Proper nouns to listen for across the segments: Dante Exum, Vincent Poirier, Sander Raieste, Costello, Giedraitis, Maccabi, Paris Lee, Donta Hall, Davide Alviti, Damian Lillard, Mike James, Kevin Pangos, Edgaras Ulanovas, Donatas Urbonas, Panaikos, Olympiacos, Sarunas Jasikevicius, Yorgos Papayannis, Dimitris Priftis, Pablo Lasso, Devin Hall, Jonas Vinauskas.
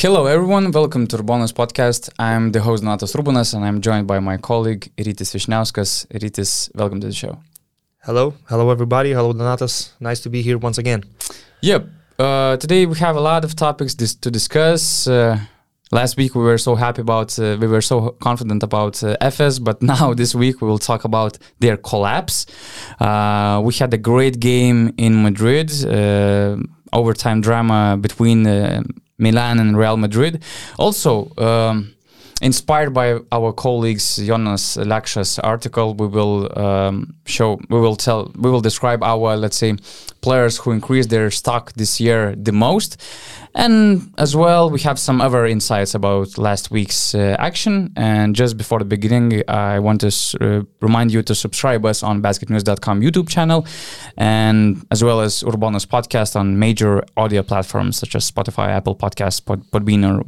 Hello everyone, welcome to Urbonas podcast. I'm the host Donatas Urbonas and I'm joined by my colleague Rytis Vysniauskas. Rytis, welcome to the show. Hello, hello everybody, hello Donatas. Nice to be here once again. Yep, today we have a lot of topics to discuss. Last week we were so happy about, we were so confident about Efes, but now this week we will talk about their collapse. We had a great game in Madrid, overtime drama between Milan and Real Madrid. Also, inspired by our colleagues Jonas Laksha's article, we will describe our, let's say, players who increased their stock this year the most. And as well, we have some other insights about last week's action. And just before the beginning, I want to remind you to subscribe us on basketnews.com YouTube channel, and as well as Urbonas podcast on major audio platforms such as Spotify, Apple Podcasts, Podbean, or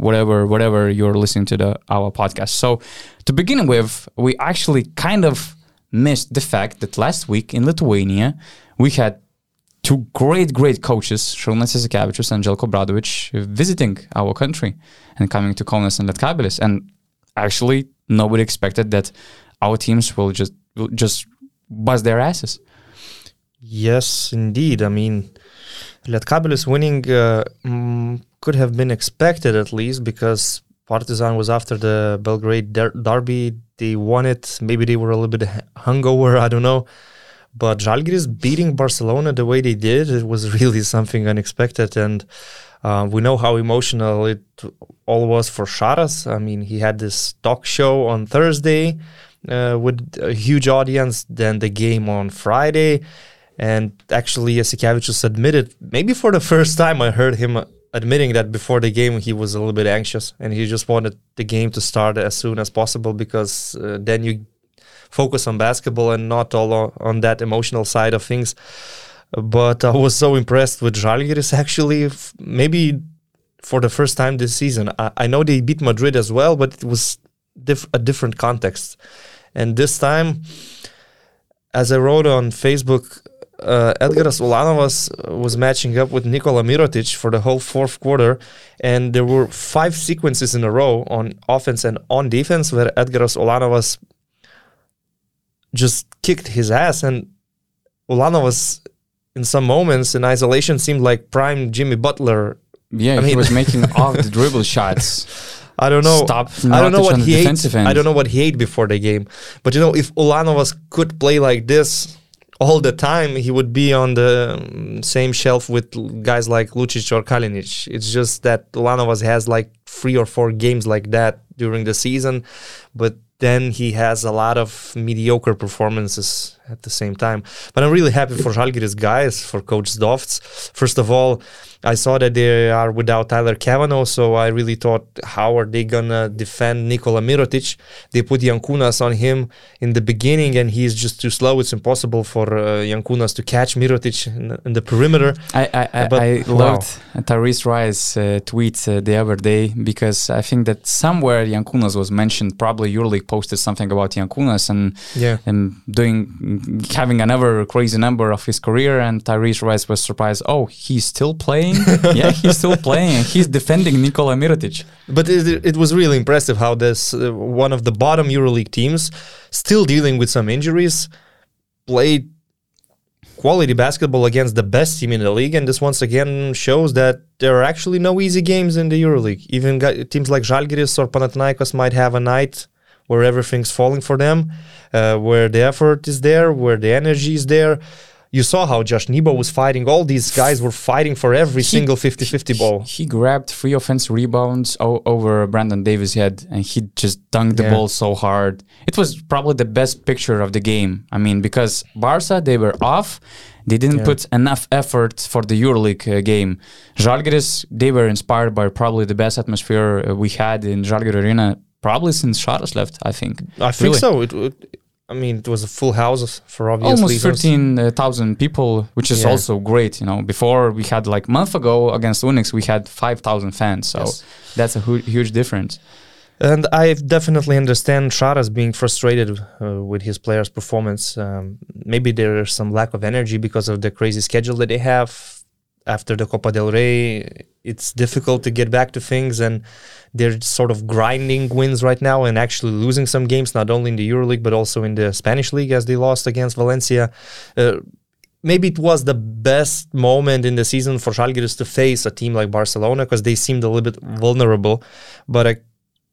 whatever you're listening to our podcast. So to begin with, we actually kind of missed the fact that last week in Lithuania, we had two great coaches, Sarunas Jasikevicius and Zeljko Obradovic, visiting our country and coming to Kaunas and Lietkabelis. And actually, nobody expected that our teams will just bust their asses. Yes, indeed. I mean, Lietkabelis winning could have been expected, at least, because Partizan was after the Belgrade derby. They won it. Maybe they were a little bit hungover, I don't know. But Zalgiris beating Barcelona the way they did, it was really something unexpected. And we know how emotional it all was for Šaras. I mean, he had this talk show on Thursday with a huge audience, then the game on Friday. And actually, Jasikevicius admitted, maybe for the first time I heard him admitting that before the game he was a little bit anxious and he just wanted the game to start as soon as possible, because then you focus on basketball and not all on that emotional side of things. But I was so impressed with Žalgiris, actually, maybe for the first time this season. I know they beat Madrid as well, but it was a different context. And this time, as I wrote on Facebook, Edgaras Ulanovas was matching up with Nikola Mirotic for the whole fourth quarter, and there were five sequences in a row on offense and on defense where Edgaras Ulanovas just kicked his ass, and Ulanovas in some moments in isolation seemed like prime Jimmy Butler. Yeah, I mean, he was making off the dribble shots. I don't know. I don't know what he ate before the game. But you know, if Ulanovas could play like this all the time, he would be on the same shelf with guys like Lucic or Kalinic. It's just that Ulanovas has like 3 or 4 games like that during the season, but then he has a lot of mediocre performances at the same time. But I'm really happy for Žalgiris guys, for Coach Dovts. First of all, I saw that they are without Tyler Cavanaugh, so I really thought, how are they going to defend Nikola Mirotic? They put Jankunas on him in the beginning, and he's just too slow. It's impossible for Jankunas to catch Mirotic in the perimeter. I loved Tyrese Rice tweet the other day, because I think that somewhere Jankunas was mentioned, probably EuroLeague posted something about Jankunas and having another crazy number of his career, and Tyrese Rice was surprised. Oh, he's still playing? Yeah, he's still playing. He's defending Nikola Mirotic. But it was really impressive how this one of the bottom EuroLeague teams, still dealing with some injuries, played quality basketball against the best team in the league. And this once again shows that there are actually no easy games in the EuroLeague. Even teams like Žalgiris or Panaikos might have a night where everything's falling for them, where the effort is there, where the energy is there. You saw how Josh Nebo was fighting. All these guys were fighting for every single 50-50 ball. He grabbed 3 offensive rebounds over Brandon Davis' head, and he just dunked the ball so hard. It was probably the best picture of the game. I mean, because Barca, they were off. They didn't put enough effort for the EuroLeague game. Žalgiris, they were inspired by probably the best atmosphere we had in Žalgiris Arena, probably since Šaras left, I think. I think so. It was a full house for obvious reasons. Almost 13,000 people, which is also great. You know, before we had like a month ago against Unix, we had 5,000 fans. So that's a huge difference. And I definitely understand Šaras being frustrated with his players' performance. Maybe there is some lack of energy because of the crazy schedule that they have. after the Copa del Rey, it's difficult to get back to things, and they're sort of grinding wins right now and actually losing some games, not only in the EuroLeague, but also in the Spanish League, as they lost against Valencia. Maybe it was the best moment in the season for Žalgiris to face a team like Barcelona, because they seemed a little bit vulnerable, but I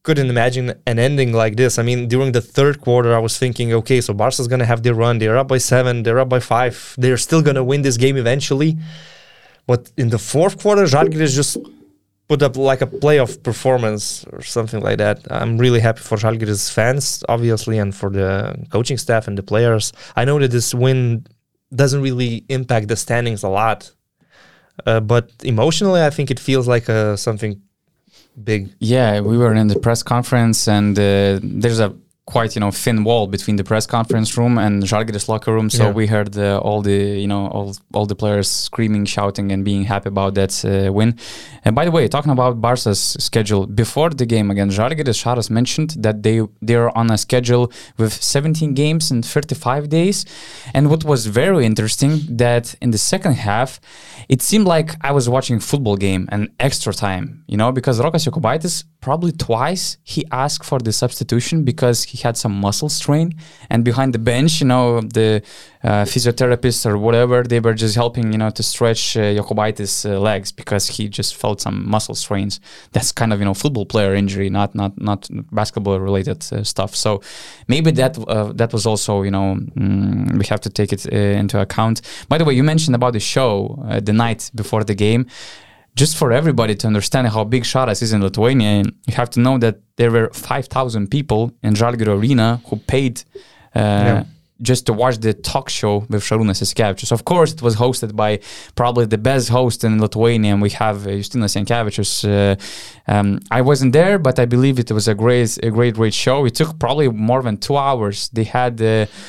couldn't imagine an ending like this. I mean, during the third quarter, I was thinking, okay, so Barca's going to have their run. They're up by 7, they're up by 5. They're still going to win this game eventually. But in the fourth quarter, Žalgiris just put up like a playoff performance or something like that. I'm really happy for Žalgiris fans, obviously, and for the coaching staff and the players. I know that this win doesn't really impact the standings a lot, but emotionally, I think it feels like something big. Yeah, we were in the press conference, and there's a quite, thin wall between the press conference room and Žalgiris locker room. So we heard all the players screaming, shouting, and being happy about that win. And by the way, talking about Barca's schedule, before the game against Žalgiris, Šaras mentioned that they're on a schedule with 17 games in 35 days. And what was very interesting, that in the second half, it seemed like I was watching football game and extra time, because Rokas Jokubaitis probably twice he asked for the substitution because he had some muscle strain, and behind the bench, the physiotherapists or whatever, they were just helping, to stretch Jokubaitis' legs because he just felt some muscle strains. That's kind of, football player injury, not basketball related stuff. So maybe that was also, we have to take it into account. By the way, you mentioned about the show the night before the game. Just for everybody to understand how big Šaras is in Lithuania, you have to know that there were 5,000 people in Žalgirio Arena who paid just to watch the talk show with Sarunas Jasikevicius. Of course, it was hosted by probably the best host in Lithuania, and we have Justinas Jankevičius. I wasn't there, but I believe it was a great show. It took probably more than 2 hours. They had I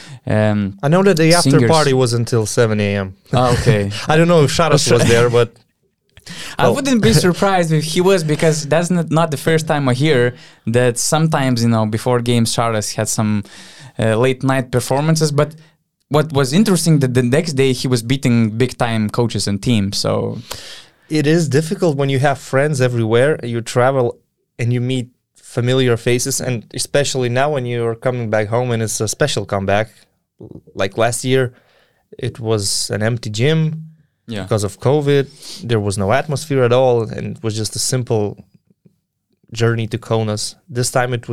know that the after singers. Party was until 7 a.m. Okay. I don't know if Šaras was there, but I wouldn't be surprised if he was, because that's not the first time I hear that sometimes, before games, Šaras had some late night performances. But what was interesting, that the next day he was beating big time coaches and teams. So it is difficult when you have friends everywhere, you travel and you meet familiar faces, and especially now when you're coming back home and it's a special comeback. Like last year, it was an empty gym. Yeah. Because of COVID, there was no atmosphere at all, and it was just a simple journey to Kaunas. This time it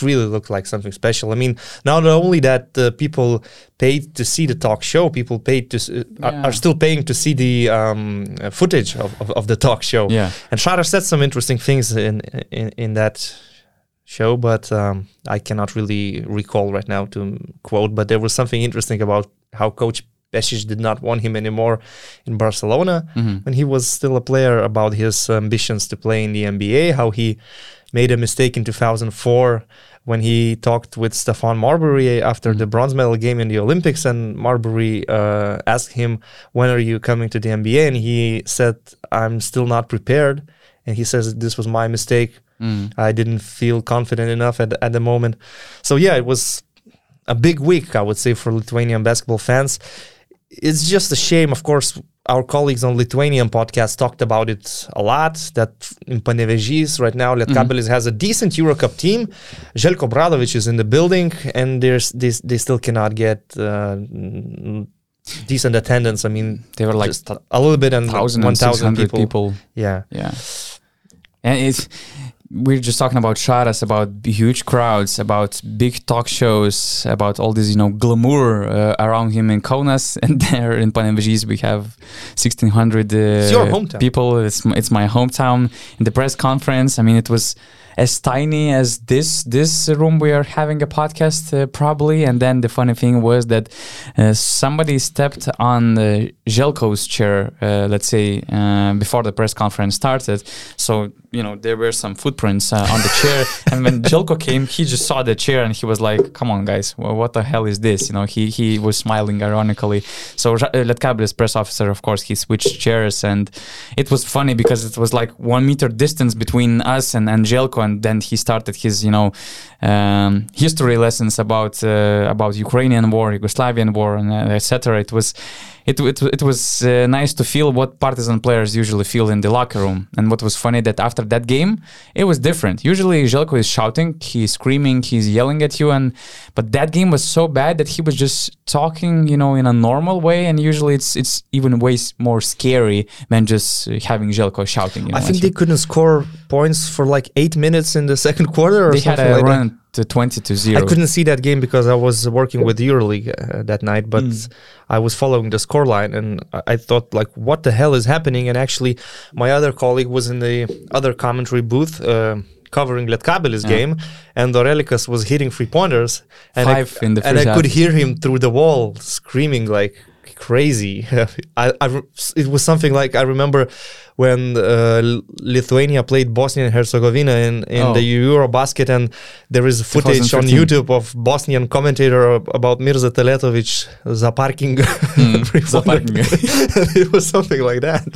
really looked like something special. I mean, not only that people paid to see the talk show, people paid to are still paying to see the footage of the talk show. Yeah. And Šaras said some interesting things in that show, but I cannot really recall right now to quote, but there was something interesting about how Coach Pešić did not want him anymore in Barcelona when he was still a player, about his ambitions to play in the NBA, how he made a mistake in 2004 when he talked with Stephane Marbury after the bronze medal game in the Olympics, and Marbury asked him, when are you coming to the NBA? And he said, I'm still not prepared. And he says, this was my mistake. I didn't feel confident enough at the moment. So yeah, it was a big week, I would say, for Lithuanian basketball fans. It's just a shame, of course. Our colleagues on Lithuanian podcast talked about it a lot, that in Panevėžys right now, Lietkabelis has a decent Euro Cup team. Zeljko Obradovic is in the building, and they still cannot get decent attendance. I mean, they were like a little bit under 1,000 people. Yeah. And we're just talking about Šaras, about huge crowds, about big talk shows, about all this, glamour around him in Kaunas. And there in Panevėžys, we have 1,600 people. It's my hometown. In the press conference, I mean, it was as tiny as this room we are having a podcast, probably. And then the funny thing was that somebody stepped on Zelko's chair, let's say, before the press conference started. So, there were some footprints on the chair. And when Zeljko came, he just saw the chair and he was like, come on, guys, what the hell is this? He was smiling ironically. So Lietkabelis press officer, of course, he switched chairs. And it was funny because it was like 1 meter distance between us and Zeljko. and then he started his, history lessons about Ukrainian war, Yugoslavian war, and etc. It was nice to feel what Partizan players usually feel in the locker room. And what was funny that after that game, it was different. Usually Zeljko is shouting, he's screaming, he's yelling at you, but that game was so bad that he was just talking, in a normal way. And usually it's even way more scary than just having Zeljko shouting. I think they couldn't score points for 8 minutes in the second quarter. They had a run to 20-0. I couldn't see that game because I was working with EuroLeague that night, but I was following the scoreline and I thought, what the hell is happening? And actually, my other colleague was in the other commentary booth covering Lietkabelis game, and Dorelikas was hitting three-pointers, and I could hear him through the wall screaming crazy. It was something I remember when Lithuania played Bosnia and Herzegovina in the Eurobasket, and there is footage on YouTube of Bosnian commentator about Mirza Teletovic zaparking. It was something like that.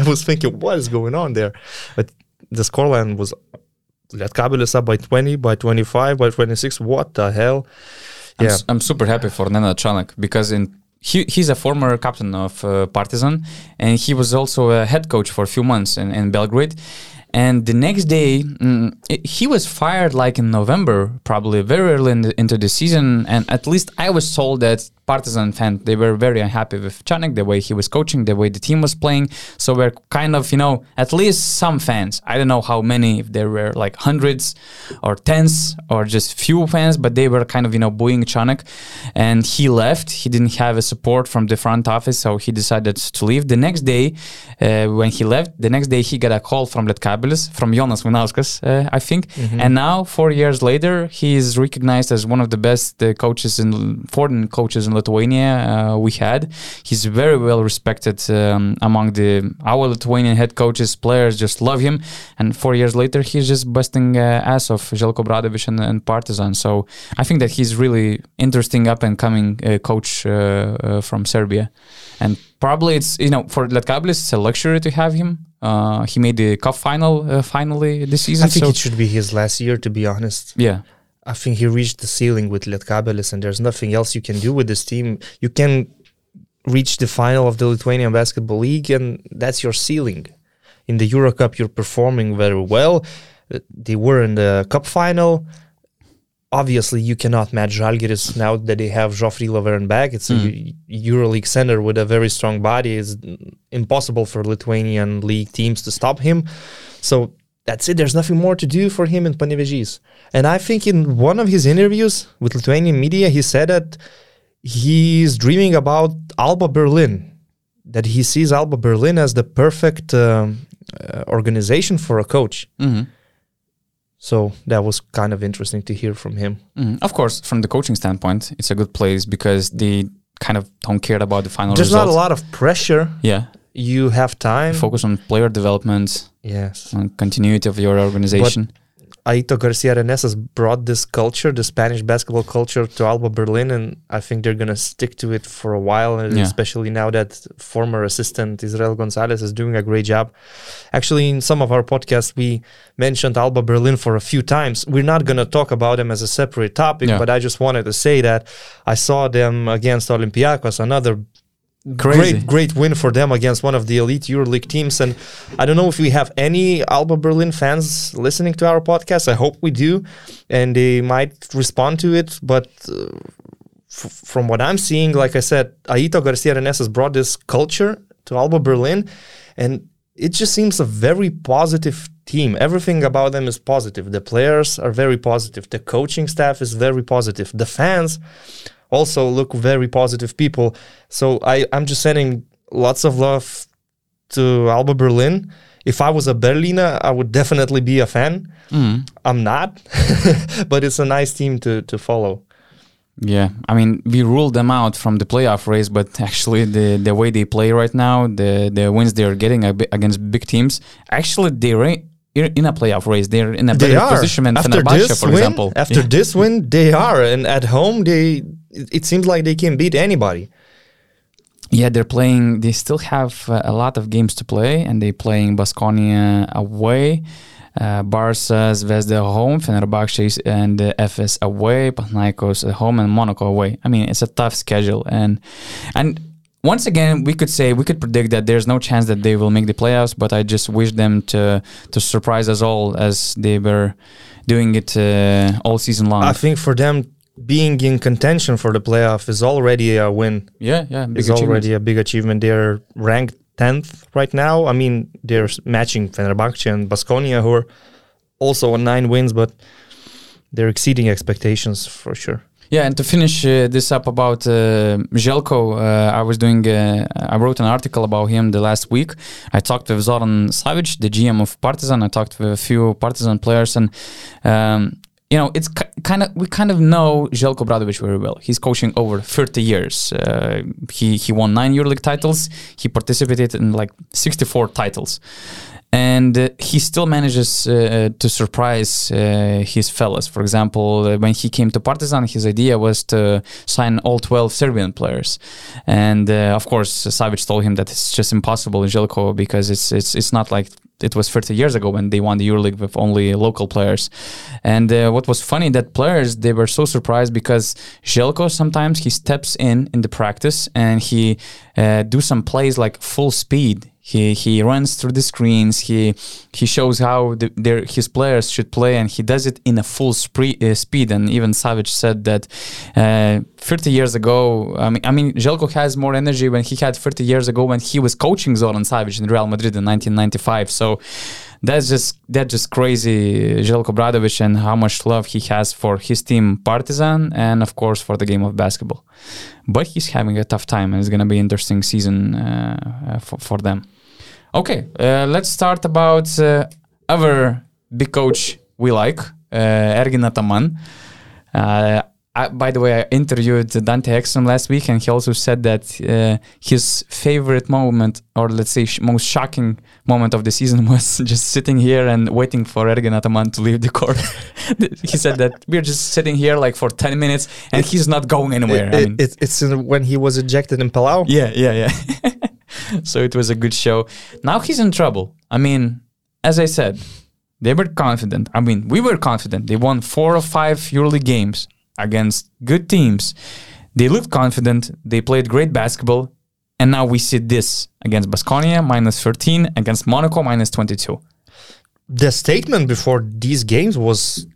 I was thinking, what is going on there? But the scoreline was Lietkabelis up by 20, by 25, by 26. What the hell? Yeah. I'm super happy for Nenad Čanak because he's a former captain of Partizan, and he was also a head coach for a few months in Belgrade. And the next day, he was fired in November, probably very early into the season. And at least I was told that Partizan fans, they were very unhappy with Čanak, the way he was coaching, the way the team was playing. So we're kind of, at least some fans, I don't know how many, if there were hundreds or tens or just few fans, but they were kind of, booing Čanak. And he left. He didn't have a support from the front office, so he decided to leave. The next day, he got a call from Lietkabelis, from Jonas Vinauskas, I think. Mm-hmm. And now, 4 years later, he is recognized as one of the best foreign coaches in Lithuania we had. He's very well respected among our Lithuanian head coaches. Players just love him, and 4 years later he's just busting ass of Zeljko Obradovic and Partizan. So I think that he's really interesting up and coming coach from Serbia, and probably it's for Lietkabelis it's a luxury to have him. He made the cup final finally this season. I think it should be his last year, to be honest. Yeah. I think he reached the ceiling with Lietkabelis, and there's nothing else you can do with this team. You can reach the final of the Lithuanian Basketball League, and that's your ceiling. In the Euro Cup, you're performing very well. They were in the cup final. Obviously, you cannot match Zalgiris now that they have Joffrey Laverne back. It's a EuroLeague center with a very strong body. It's impossible for Lithuanian league teams to stop him. So that's it. There's nothing more to do for him in Panevėžys. And I think in one of his interviews with Lithuanian media, he said that he's dreaming about Alba Berlin, that he sees Alba Berlin as the perfect organization for a coach. Mm-hmm. So that was kind of interesting to hear from him. Mm-hmm. Of course, from the coaching standpoint, it's a good place because they kind of don't care about the final result. There's not a lot of pressure. Yeah. You have time. Focus on player development. Yes. On continuity of your organization. But Aito Garcia Renes has brought this culture, the Spanish basketball culture, to Alba Berlin, and I think they're going to stick to it for a while, especially now that former assistant Israel Gonzalez is doing a great job. Actually, in some of our podcasts, we mentioned Alba Berlin for a few times. We're not going to talk about them as a separate topic, but I just wanted to say that I saw them against Olympiacos, another great win for them against one of the elite EuroLeague teams. And I don't know if we have any Alba Berlin fans listening to our podcast. I hope we do, and they might respond to it. But from what I'm seeing, like I said, Aito Garcia Renes has brought this culture to Alba Berlin, and it just seems a very positive team. Everything about them is positive. The players are very positive. The coaching staff is very positive. The fans also look very positive people. So I'm just sending lots of love to Alba Berlin. If I was a Berliner, I would definitely be a fan. I'm not, but it's a nice team to follow. Yeah, I mean, we ruled them out from the playoff race, but actually the way they play right now, the wins they're getting against big teams, actually they're in a playoff race. They're in a better position than Fenerbahce, for example. After this win, they are. And at home, it seems like they can beat anybody. Yeah, they're playing. They still have a lot of games to play, and they're playing Baskonia away. Barca, Zvezda home, Fenerbahce and Efes away, Panaikos at home, and Monaco away. I mean, it's a tough schedule, and once again, we could predict that there's no chance that they will make the playoffs, but I just wish them to surprise us all as they were doing it all season long. I think for them, being in contention for the playoff is already a win. Yeah. It's already a big achievement. They're ranked 10th right now. I mean, they're matching Fenerbahce and Baskonia, who are also on 9 wins, but they're exceeding expectations for sure. Yeah, and to finish this up about Zeljko, I wrote an article about him the last week. I talked with Zoran Savic, the GM of Partizan. I talked with a few Partizan players, and it's we know Zeljko Obradovic very well. He's coaching over 30 years. He won 9 EuroLeague titles. He participated in 64 titles. And he still manages to surprise his fellas. For example, when he came to Partizan, his idea was to sign all 12 Serbian players. And of course, Savic told him that it's just impossible in Zeljko, because it's not like it was 30 years ago when they won the EuroLeague with only local players. And what was funny, that players, they were so surprised because Zeljko sometimes he steps in the practice and he do some plays like full speed. He runs through the screens. He shows how his players should play, and he does it in a full speed. And even Savic said that 30 years ago, I mean, Zeljko has more energy when he had 30 years ago when he was coaching Zoran Savic in Real Madrid in 1995. So that's just crazy, Zeljko Obradovic, and how much love he has for his team Partizan, and of course for the game of basketball. But he's having a tough time, and it's going to be an interesting season for them. Okay, let's start about other big coach we like, Ergin Ataman. By the way, I interviewed Dante Exum last week, and he also said that his favorite moment, or let's say most shocking moment of the season, was just sitting here and waiting for Ergin Ataman to leave the court. He said that we're just sitting here for 10 minutes, and he's not going anywhere. When he was ejected in Palau? Yeah. So it was a good show. Now he's in trouble. I mean, as I said, they were confident. I mean, we were confident. They won 4 or 5 EuroLeague games against good teams. They looked confident. They played great basketball. And now we see this against Baskonia, -13, against Monaco, -22. The statement before these games was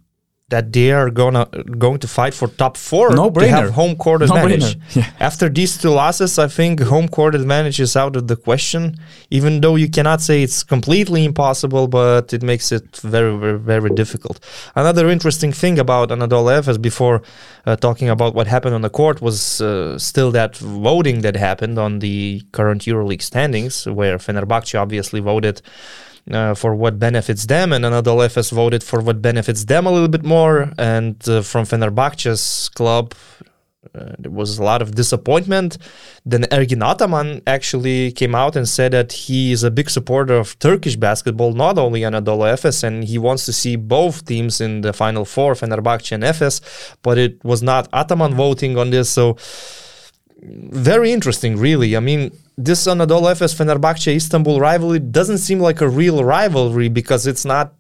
that they are going to fight for top 4. No-brainer. They have home court advantage. Yeah. After these 2 losses, I think home court advantage is out of the question, even though you cannot say it's completely impossible, but it makes it very, very, very difficult. Another interesting thing about Anadolu Efes, before talking about what happened on the court, was still that voting that happened on the current EuroLeague standings, where Fenerbahce obviously voted for what benefits them, and Anadolu Efes voted for what benefits them a little bit more. And from Fenerbahce's club, there was a lot of disappointment. Then Ergin Ataman actually came out and said that he is a big supporter of Turkish basketball, not only Anadolu Efes, and he wants to see both teams in the Final Four, Fenerbahce and Efes, but it was not Ataman voting on this, so very interesting, really. I mean, this Anadolu Efes Fenerbahce Istanbul rivalry doesn't seem like a real rivalry, because it's not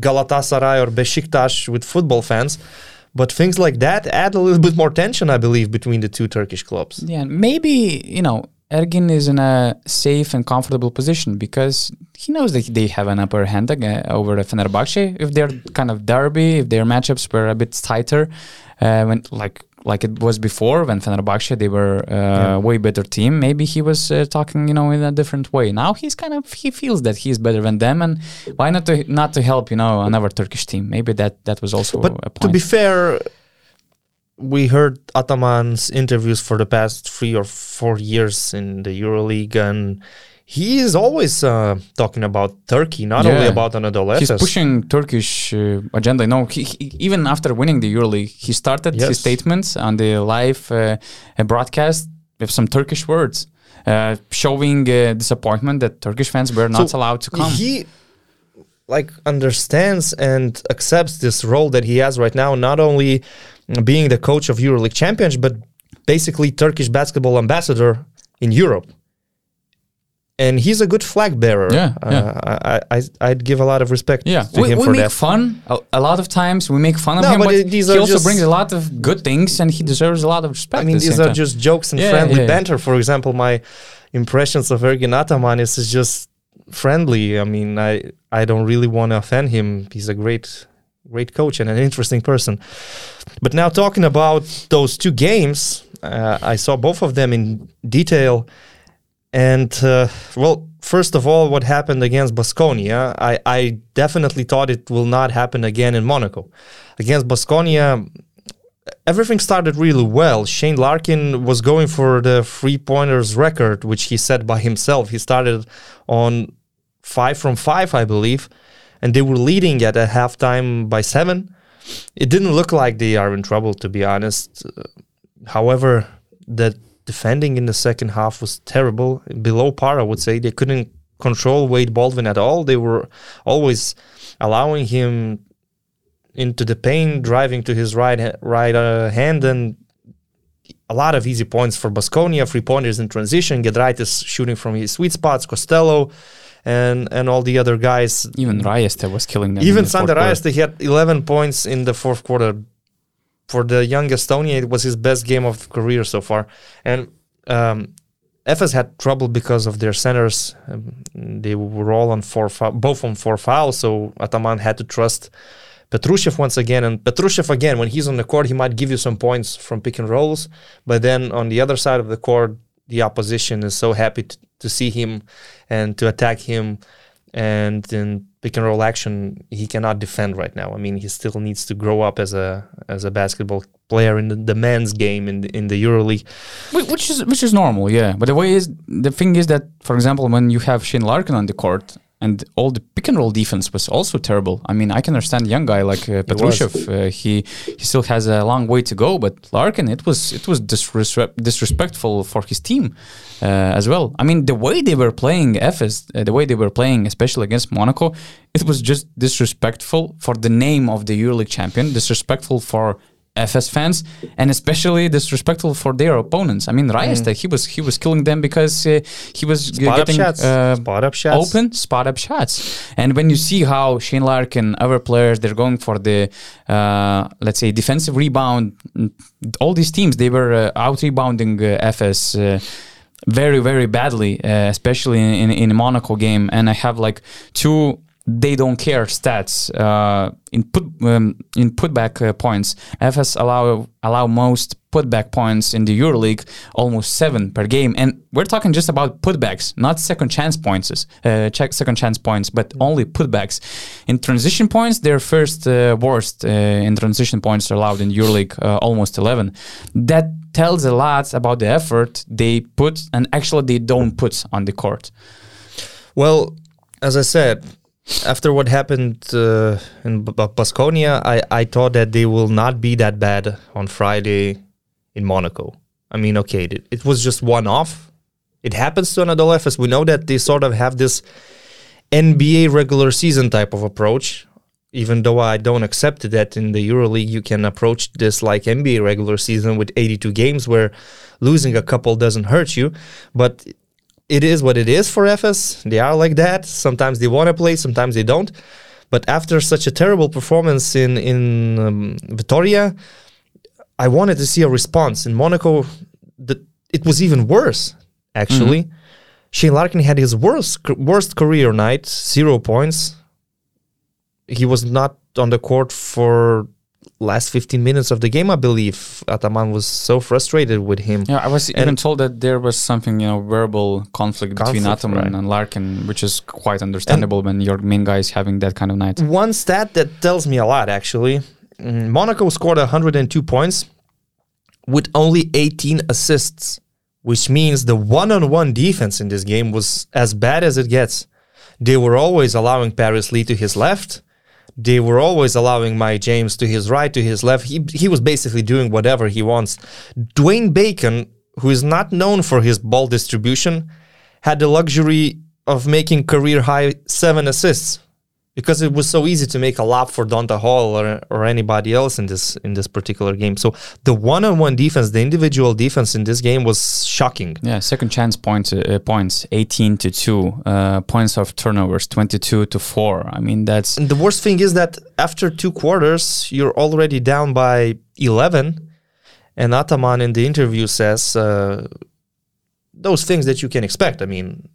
Galatasaray or Besiktas with football fans, but things like that add a little bit more tension, I believe, between the 2 Turkish clubs. Yeah, maybe, Ergin is in a safe and comfortable position because he knows that they have an upper hand over Fenerbahce. If they're kind of derby, if their matchups were a bit tighter, like it was before when Fenerbahce, they were a way better team. Maybe he was talking, in a different way. Now he feels that he's better than them, and why not to help, another Turkish team? Maybe that was also a point. To be fair, we heard Ataman's interviews for the past 3 or 4 years in the EuroLeague, and he is always talking about Turkey, not only about Anadolu Efes. He's pushing Turkish agenda. No, he, even after winning the EuroLeague, he started his statements on the live broadcast with some Turkish words, showing disappointment that Turkish fans were not allowed to come. He understands and accepts this role that he has right now, not only being the coach of EuroLeague champions, but basically Turkish basketball ambassador in Europe. And he's a good flag bearer. I'd give a lot of respect to him for that. We make fun a lot of times. We make fun of him, but he also brings a lot of good things, and he deserves a lot of respect. I mean, these are just jokes and friendly banter. For example, my impressions of Ergin Ataman is just friendly. I mean, I don't really want to offend him. He's a great coach and an interesting person. But now talking about those two games, I saw both of them in detail. And, well, first of all, what happened against Baskonia, I definitely thought it will not happen again in Monaco. Against Baskonia, everything started really well. Shane Larkin was going for the three-pointers record, which he set by himself. He started on 5 from 5, I believe, and they were leading at a halftime by 7. It didn't look like they are in trouble, to be honest. However, that defending in the second half was terrible, below par, I would say. They couldn't control Wade Baldwin at all. They were always allowing him into the paint, driving to his right hand, and a lot of easy points for Baskonia, three-pointers in transition, Giedraitis shooting from his sweet spots, Costello, and all the other guys. Even Rajeste was killing them. Even Sander Rajeste had 11 points in the fourth quarter. For the young Estonian, it was his best game of career so far. And Efes had trouble because of their centers. They were all on both on four fouls, so Ataman had to trust Petrušev once again. And Petrušev, again, when he's on the court, he might give you some points from pick and rolls. But then on the other side of the court, the opposition is so happy to see him and to attack him. And in pick and roll action, he cannot defend right now. I mean, he still needs to grow up as a basketball player in the men's game in the EuroLeague, which is normal, yeah. But the thing is that, for example, when you have Shane Larkin on the court and all the pick and roll defense was also terrible. I mean, I can understand a young guy like Petrušev. He still has a long way to go. But Larkin, it was disrespectful for his team. As well. I mean, the way they were playing Efes, especially against Monaco, it was just disrespectful for the name of the EuroLeague champion, disrespectful for Efes fans, and especially disrespectful for their opponents. I mean, Rajeste, he was killing them because he was getting open spot-up shots. And when you see how Shane Larkin, other players, they're going for the, let's say, defensive rebound, all these teams, they were out-rebounding Efes very, very badly, especially in the Monaco game. And I have like two they don't care stats in putback points. Efes allow most putback points in the EuroLeague, almost 7 per game. And we're talking just about putbacks, not second chance points, but only putbacks. In transition points, they're first worst in transition points allowed in EuroLeague, almost 11. That tells a lot about the effort they put and actually they don't put on the court. Well, as I said, after what happened in Baskonia, I thought that they will not be that bad on Friday in Monaco. I mean, okay, it was just one-off. It happens to Anadolu Efes. We know that they sort of have this NBA regular season type of approach, even though I don't accept that in the EuroLeague you can approach this like NBA regular season with 82 games where losing a couple doesn't hurt you. But it is what it is for Efes. They are like that. Sometimes they want to play, sometimes they don't. But after such a terrible performance in Vitoria, I wanted to see a response. In Monaco, it was even worse, actually. Mm-hmm. Shane Larkin had his worst career night, 0 points. He was not on the court for last 15 minutes of the game, I believe. Ataman was so frustrated with him. Yeah, I was even told that there was something, verbal conflict between Ataman and Larkin, which is quite understandable when your main guy is having that kind of night. One stat that tells me a lot, actually. Monaco scored 102 points with only 18 assists, which means the one-on-one defense in this game was as bad as it gets. They were always allowing Paris Lee to his left. They were always allowing Mike James to his right, to his left. He was basically doing whatever he wants. Dwayne Bacon, who is not known for his ball distribution, had the luxury of making career-high 7 assists. because it was so easy to make a lap for Donta Hall or anybody else in this particular game. So the one-on-one defense, the individual defense in this game was shocking. Yeah, second chance points, 18-2, points of turnovers, 22-4. I mean, that's... And the worst thing is that after two quarters, you're already down by 11, and Ataman in the interview says those things that you can expect. I mean...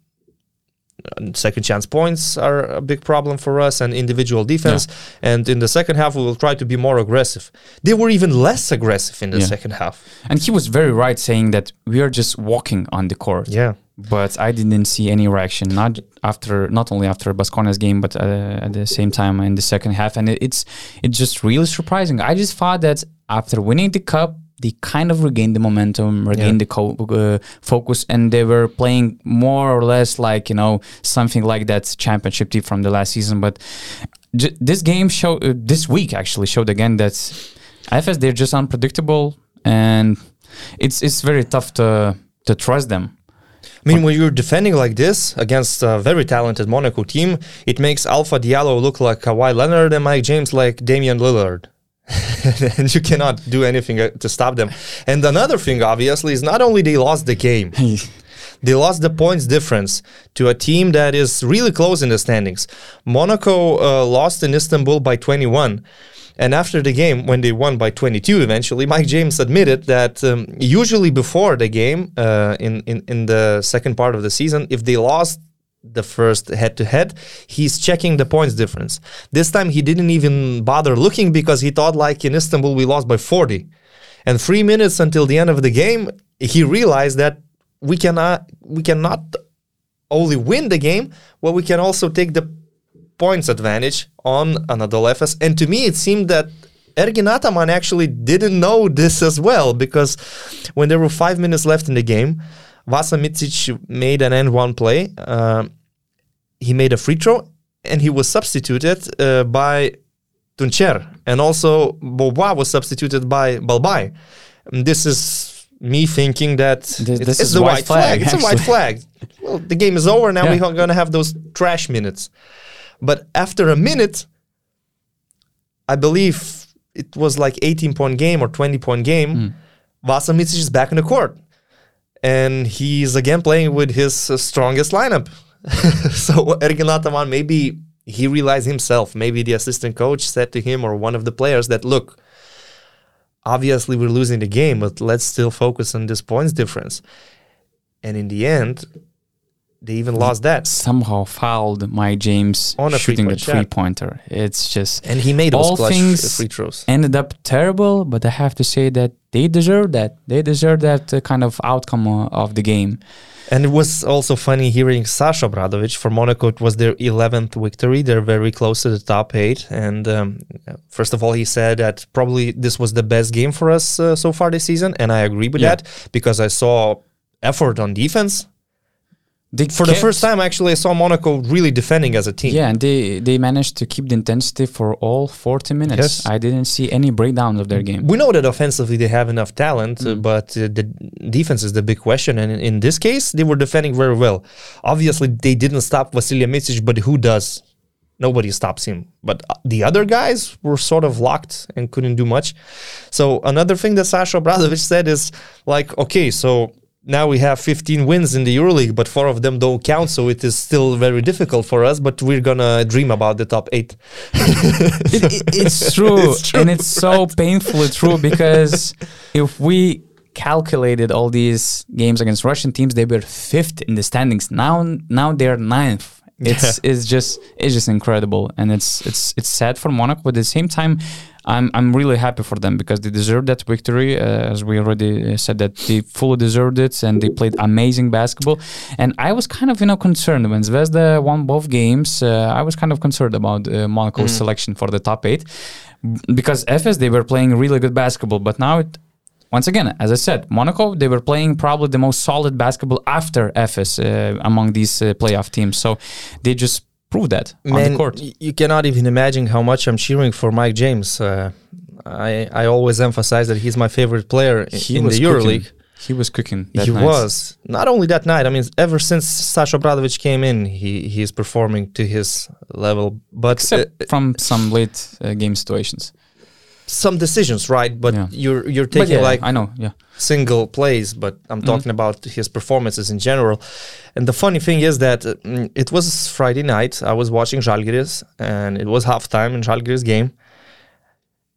Second chance points are a big problem for us, and individual defense. Yeah. And in the second half, we will try to be more aggressive. They were even less aggressive in the second half. And he was very right saying that we are just walking on the court. Yeah. But I didn't see any reaction, not only after Baskonia's game, but at the same time in the second half. And it's just really surprising. I just thought that after winning the cup, they kind of regained the momentum, the focus, and they were playing more or less like, something like that championship team from the last season. But this week showed again that Efes, they're just unpredictable, and it's very tough to trust them. I mean, when you're defending like this against a very talented Monaco team, it makes Alpha Diallo look like Kawhi Leonard and Mike James like Damian Lillard. And you cannot do anything to stop them. And another thing, obviously, is not only they lost the game, they lost the points difference to a team that is really close in the standings. Monaco lost in Istanbul by 21. And after the game, when they won by 22 eventually, Mike James admitted that usually before the game, in the second part of the season, if they lost the first head-to-head, he's checking the points difference. This time he didn't even bother looking because he thought, like, in Istanbul we lost by 40. And 3 minutes until the end of the game, he realized that we cannot only win the game, but we can also take the points advantage on Anadolu Efes. And to me, it seemed that Ergin Ataman actually didn't know this as well, because when there were 5 minutes left in the game, Vasilije Micić made an end-one play. He made a free throw, and he was substituted by Tuncer. And also, Boba was substituted by Balbay. And this is me thinking that it's a white flag. It's a white flag. Well, the game is over. Now we're going to have those trash minutes. But after a minute, I believe it was like 18-point game or 20-point game, Vasilije Micić is back on the court. And he's again playing with his strongest lineup. So Ergin Ataman, maybe he realized himself, maybe the assistant coach said to him or one of the players that, look, obviously we're losing the game, but let's still focus on this points difference. And in the end, they even lost that. Somehow fouled Mike James on shooting a three-pointer. It's just... And he made all those free throws. Ended up terrible, but I have to say that they deserve that. They deserve that kind of outcome of the game. And it was also funny hearing Saša Obradović. For Monaco, it was their 11th victory. They're very close to the top eight. And first of all, he said that probably this was the best game for us so far this season. And I agree with that, because I saw effort on defense. For the first time, actually, I saw Monaco really defending as a team. Yeah, and they managed to keep the intensity for all 40 minutes. Yes. I didn't see any breakdowns of their game. We know that offensively they have enough talent, but the defense is the big question. And in this case, they were defending very well. Obviously, they didn't stop Vasilije Micić, but who does? Nobody stops him. But the other guys were sort of locked and couldn't do much. So another thing that Saša Obradović said is like, okay, so... Now we have 15 wins in the EuroLeague, but 4 of them don't count, so it is still very difficult for us, but we're going to dream about the top 8. It's true, and it's so painfully true, because if we calculated all these games against Russian teams, they were 5th in the standings. Now they're 9th. It's just incredible, and it's sad for Monaco, but at the same time I'm really happy for them, because they deserved that victory, as we already said that they fully deserved it, and they played amazing basketball. And I was kind of concerned when Zvezda won both games. I was kind of concerned about Monaco's selection for the top 8, because Efes, they were playing really good basketball, but now once again, as I said, Monaco, they were playing probably the most solid basketball after Efes among these playoff teams. So they just proved that on the court. You cannot even imagine how much I'm cheering for Mike James. I always emphasize that he's my favorite player in the EuroLeague. He was cooking that night. He was. Not only that night. I mean, ever since Saša Obradović came in, he is performing to his level. But except from some late game situations. Some decisions, right? But you're taking single plays, but I'm talking about his performances in general. And the funny thing is that it was Friday night. I was watching Zalgiris, and it was halftime in Zalgiris game.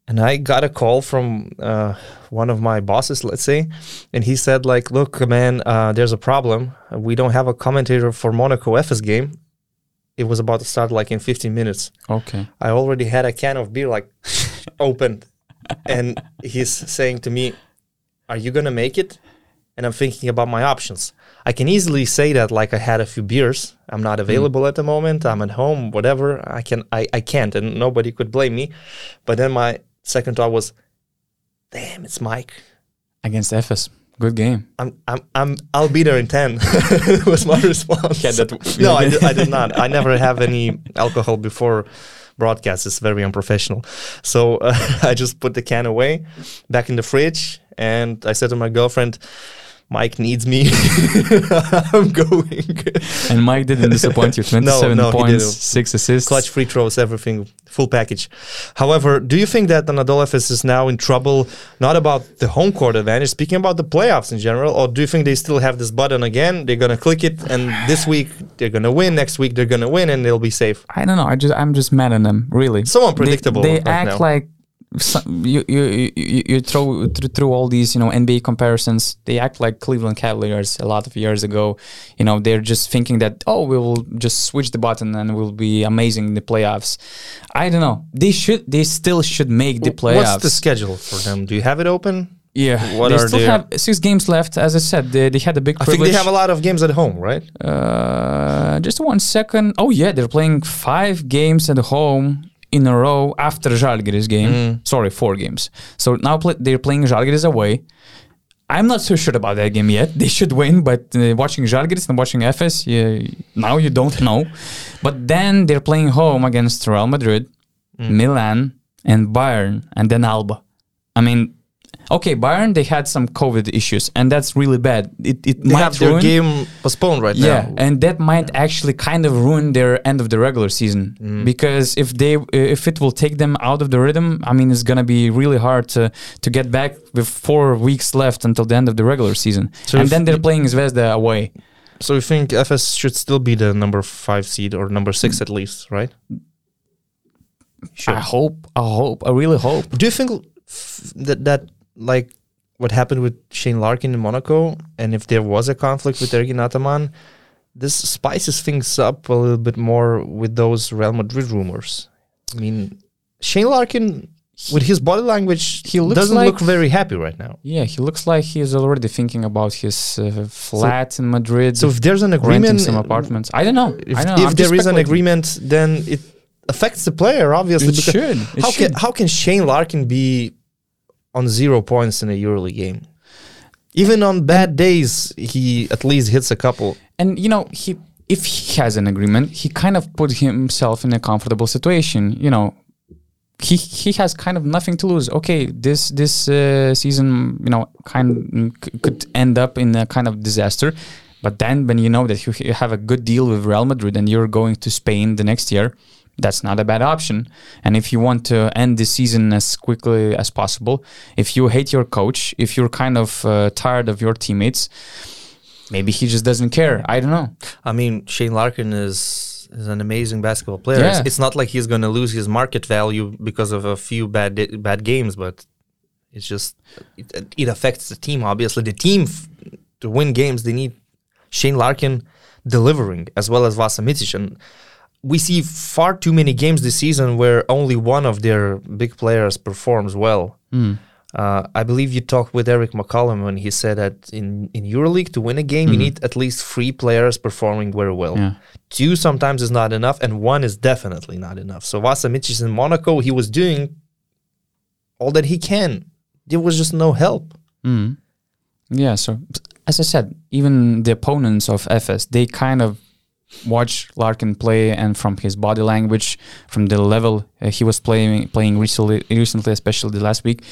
And I got a call from one of my bosses, let's say, and he said, like, look, man, there's a problem. We don't have a commentator for Monaco Efes game. It was about to start, like, in 15 minutes. Okay. I already had a can of beer, like, opened, and he's saying to me, are you gonna make it? And I'm thinking about my options. I can easily say that, like, I had a few beers, I'm not available at the moment, I'm at home, whatever, I can't, and nobody could blame me. But then my second thought was, damn, it's Mike against Efes. Good game. I'll be there in 10. Was my response. No, I did not. I never have any alcohol before broadcasts. It's very unprofessional. So I just put the can away, back in the fridge, and I said to my girlfriend, Mike needs me. I'm going. And Mike didn't disappoint you. 27 points, 6 assists. Clutch free throws, everything, full package. However, do you think that Anadolu Efes is now in trouble, not about the home court advantage, speaking about the playoffs in general, or do you think they still have this button again? They're going to click it, and this week they're going to win, next week they're going to win, and they'll be safe? I don't know. I'm just mad at them, really. So unpredictable. They right act now. Like... You throw through all these, NBA comparisons. They act like Cleveland Cavaliers a lot of years ago. They're just thinking that, we will just switch the button and we'll be amazing in the playoffs. I don't know. They still should make the playoffs. What's the schedule for them? Do you have it open? Yeah, what they still have 6 games left. As I said, they had a big privilege. I think they have a lot of games at home, right? Just 1 second. Oh yeah, they're playing 5 games at home in a row after Žalgiris game. 4 games. So now they're playing Žalgiris away. I'm not so sure about that game yet. They should win, but watching Žalgiris and watching Efes, now you don't know. But then they're playing home against Real Madrid, Milan, and Bayern, and then Alba. I mean, okay, Bayern, they had some COVID issues, and that's really bad. It might have their game postponed right now. Yeah, and that might actually kind of ruin their end of the regular season, because if it will take them out of the rhythm, I mean, it's going to be really hard to get back with 4 weeks left until the end of the regular season. So and then they're playing Zvezda away. So you think Efes should still be the number 5 seed or number 6 at least, right? Sure. I really hope. Do you think that like what happened with Shane Larkin in Monaco, and if there was a conflict with Ergin Ataman, this spices things up a little bit more with those Real Madrid rumors? I mean, Shane Larkin, with his body language, doesn't look very happy right now. Yeah, he looks like he is already thinking about his flat in Madrid. So if there's an agreement... renting some apartments. I don't know. If there is an agreement, then it affects the player, obviously. How can Shane Larkin be... on 0 points in a EuroLeague game? Even on bad days, he at least hits a couple. And if he has an agreement, he kind of put himself in a comfortable situation. He has kind of nothing to lose. Okay, this season, could end up in a kind of disaster. But then, when you know that you have a good deal with Real Madrid and you're going to Spain the next year, that's not a bad option. And if you want to end the season as quickly as possible, if you hate your coach, if you're kind of tired of your teammates, maybe he just doesn't care. I don't know. I mean, Shane Larkin is an amazing basketball player. Yeah. It's not like he's going to lose his market value because of a few bad games, but it's just it affects the team, obviously. The team, to win games, they need Shane Larkin delivering, as well as Vasilije Micić. And we see far too many games this season where only one of their big players performs well. I believe you talked with Eric McCollum when he said that in EuroLeague, to win a game, you need at least 3 players performing very well. Yeah. 2 sometimes is not enough, and 1 is definitely not enough. So Vasilije Micić in Monaco, he was doing all that he can. There was just no help. Yeah, so as I said, even the opponents of Efes, they kind of watch Larkin play, and from his body language, from the level he was playing recently, especially the last week,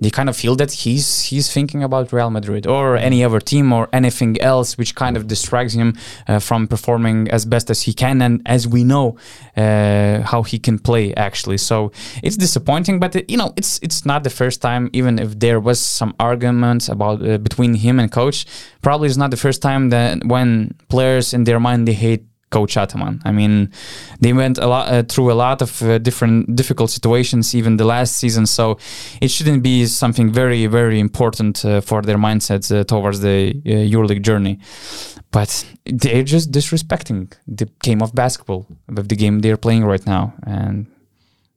they kind of feel that he's thinking about Real Madrid or any other team or anything else, which kind of distracts him from performing as best as he can, and as we know how he can play actually. So it's disappointing, but it's not the first time. Even if there was some arguments about between him and coach, probably it's not the first time that when players in their mind they hate Coach Ataman. I mean, they went through a lot of different difficult situations even the last season, so it shouldn't be something very, very important for their mindsets towards the EuroLeague journey. But they're just disrespecting the game of basketball with the game they're playing right now, and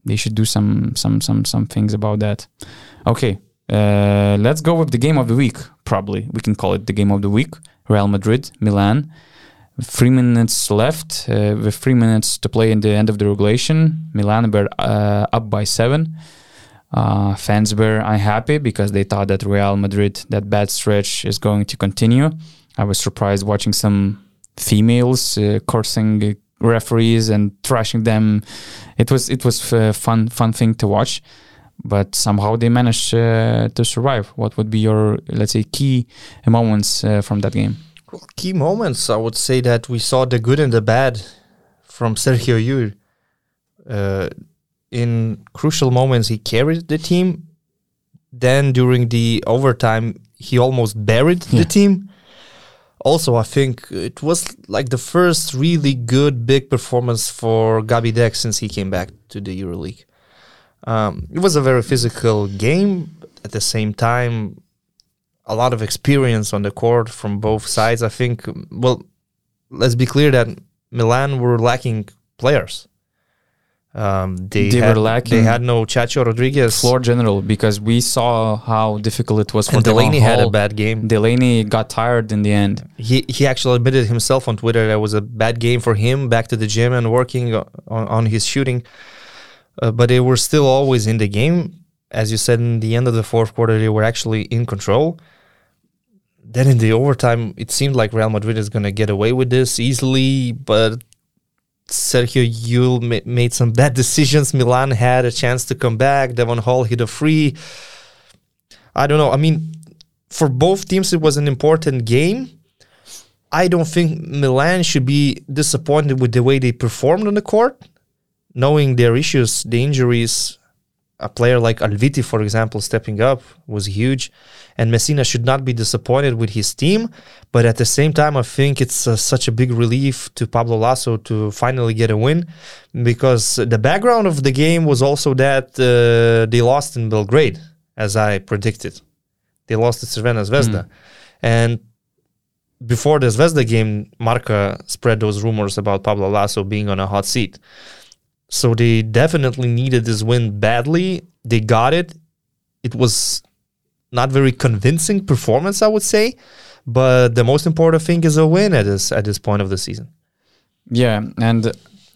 they should do some things about that. Okay, let's go with the game of the week. Probably we can call it the game of the week. Real Madrid, Milan. 3 minutes left, with 3 minutes to play in the end of the regulation. Milan were up by 7. Fans were unhappy because they thought that Real Madrid, that bad stretch is going to continue. I was surprised watching some females cursing referees and thrashing them. It was a fun thing to watch. But somehow they managed to survive. What would be your, let's say, key moments from that game? Well, key moments, I would say that we saw the good and the bad from Sergio Llull. In crucial moments, he carried the team. Then during the overtime, he almost buried the team. Also, I think it was like the first really good big performance for Gabi Dek since he came back to the EuroLeague. It was a very physical game. At the same time, a lot of experience on the court from both sides. I think, well, let's be clear that Milan were lacking players. They were lacking. They had no Chacho Rodriguez, floor general, because we saw how difficult it was for Delaney. Delaney had a bad game. Delaney got tired in the end. He actually admitted himself on Twitter that it was a bad game for him, back to the gym and working on his shooting. But they were still always in the game. As you said, in the end of the fourth quarter, they were actually in control. Then in the overtime, it seemed like Real Madrid is going to get away with this easily, but Sergio Llull made some bad decisions. Milan had a chance to come back. Devon Hall hit a free. I don't know. I mean, for both teams, it was an important game. I don't think Milan should be disappointed with the way they performed on the court, knowing their issues, the injuries. A player like Alviti, for example, stepping up was huge. And Messina should not be disappointed with his team. But at the same time, I think it's such a big relief to Pablo Lasso to finally get a win, because the background of the game was also that they lost in Belgrade, as I predicted. They lost to Crvena Zvezda. And before the Zvezda game, Marca spread those rumors about Pablo Lasso being on a hot seat. So they definitely needed this win badly. They got it. It was not very convincing performance, I would say, but the most important thing is a win at this point of the season. Yeah, and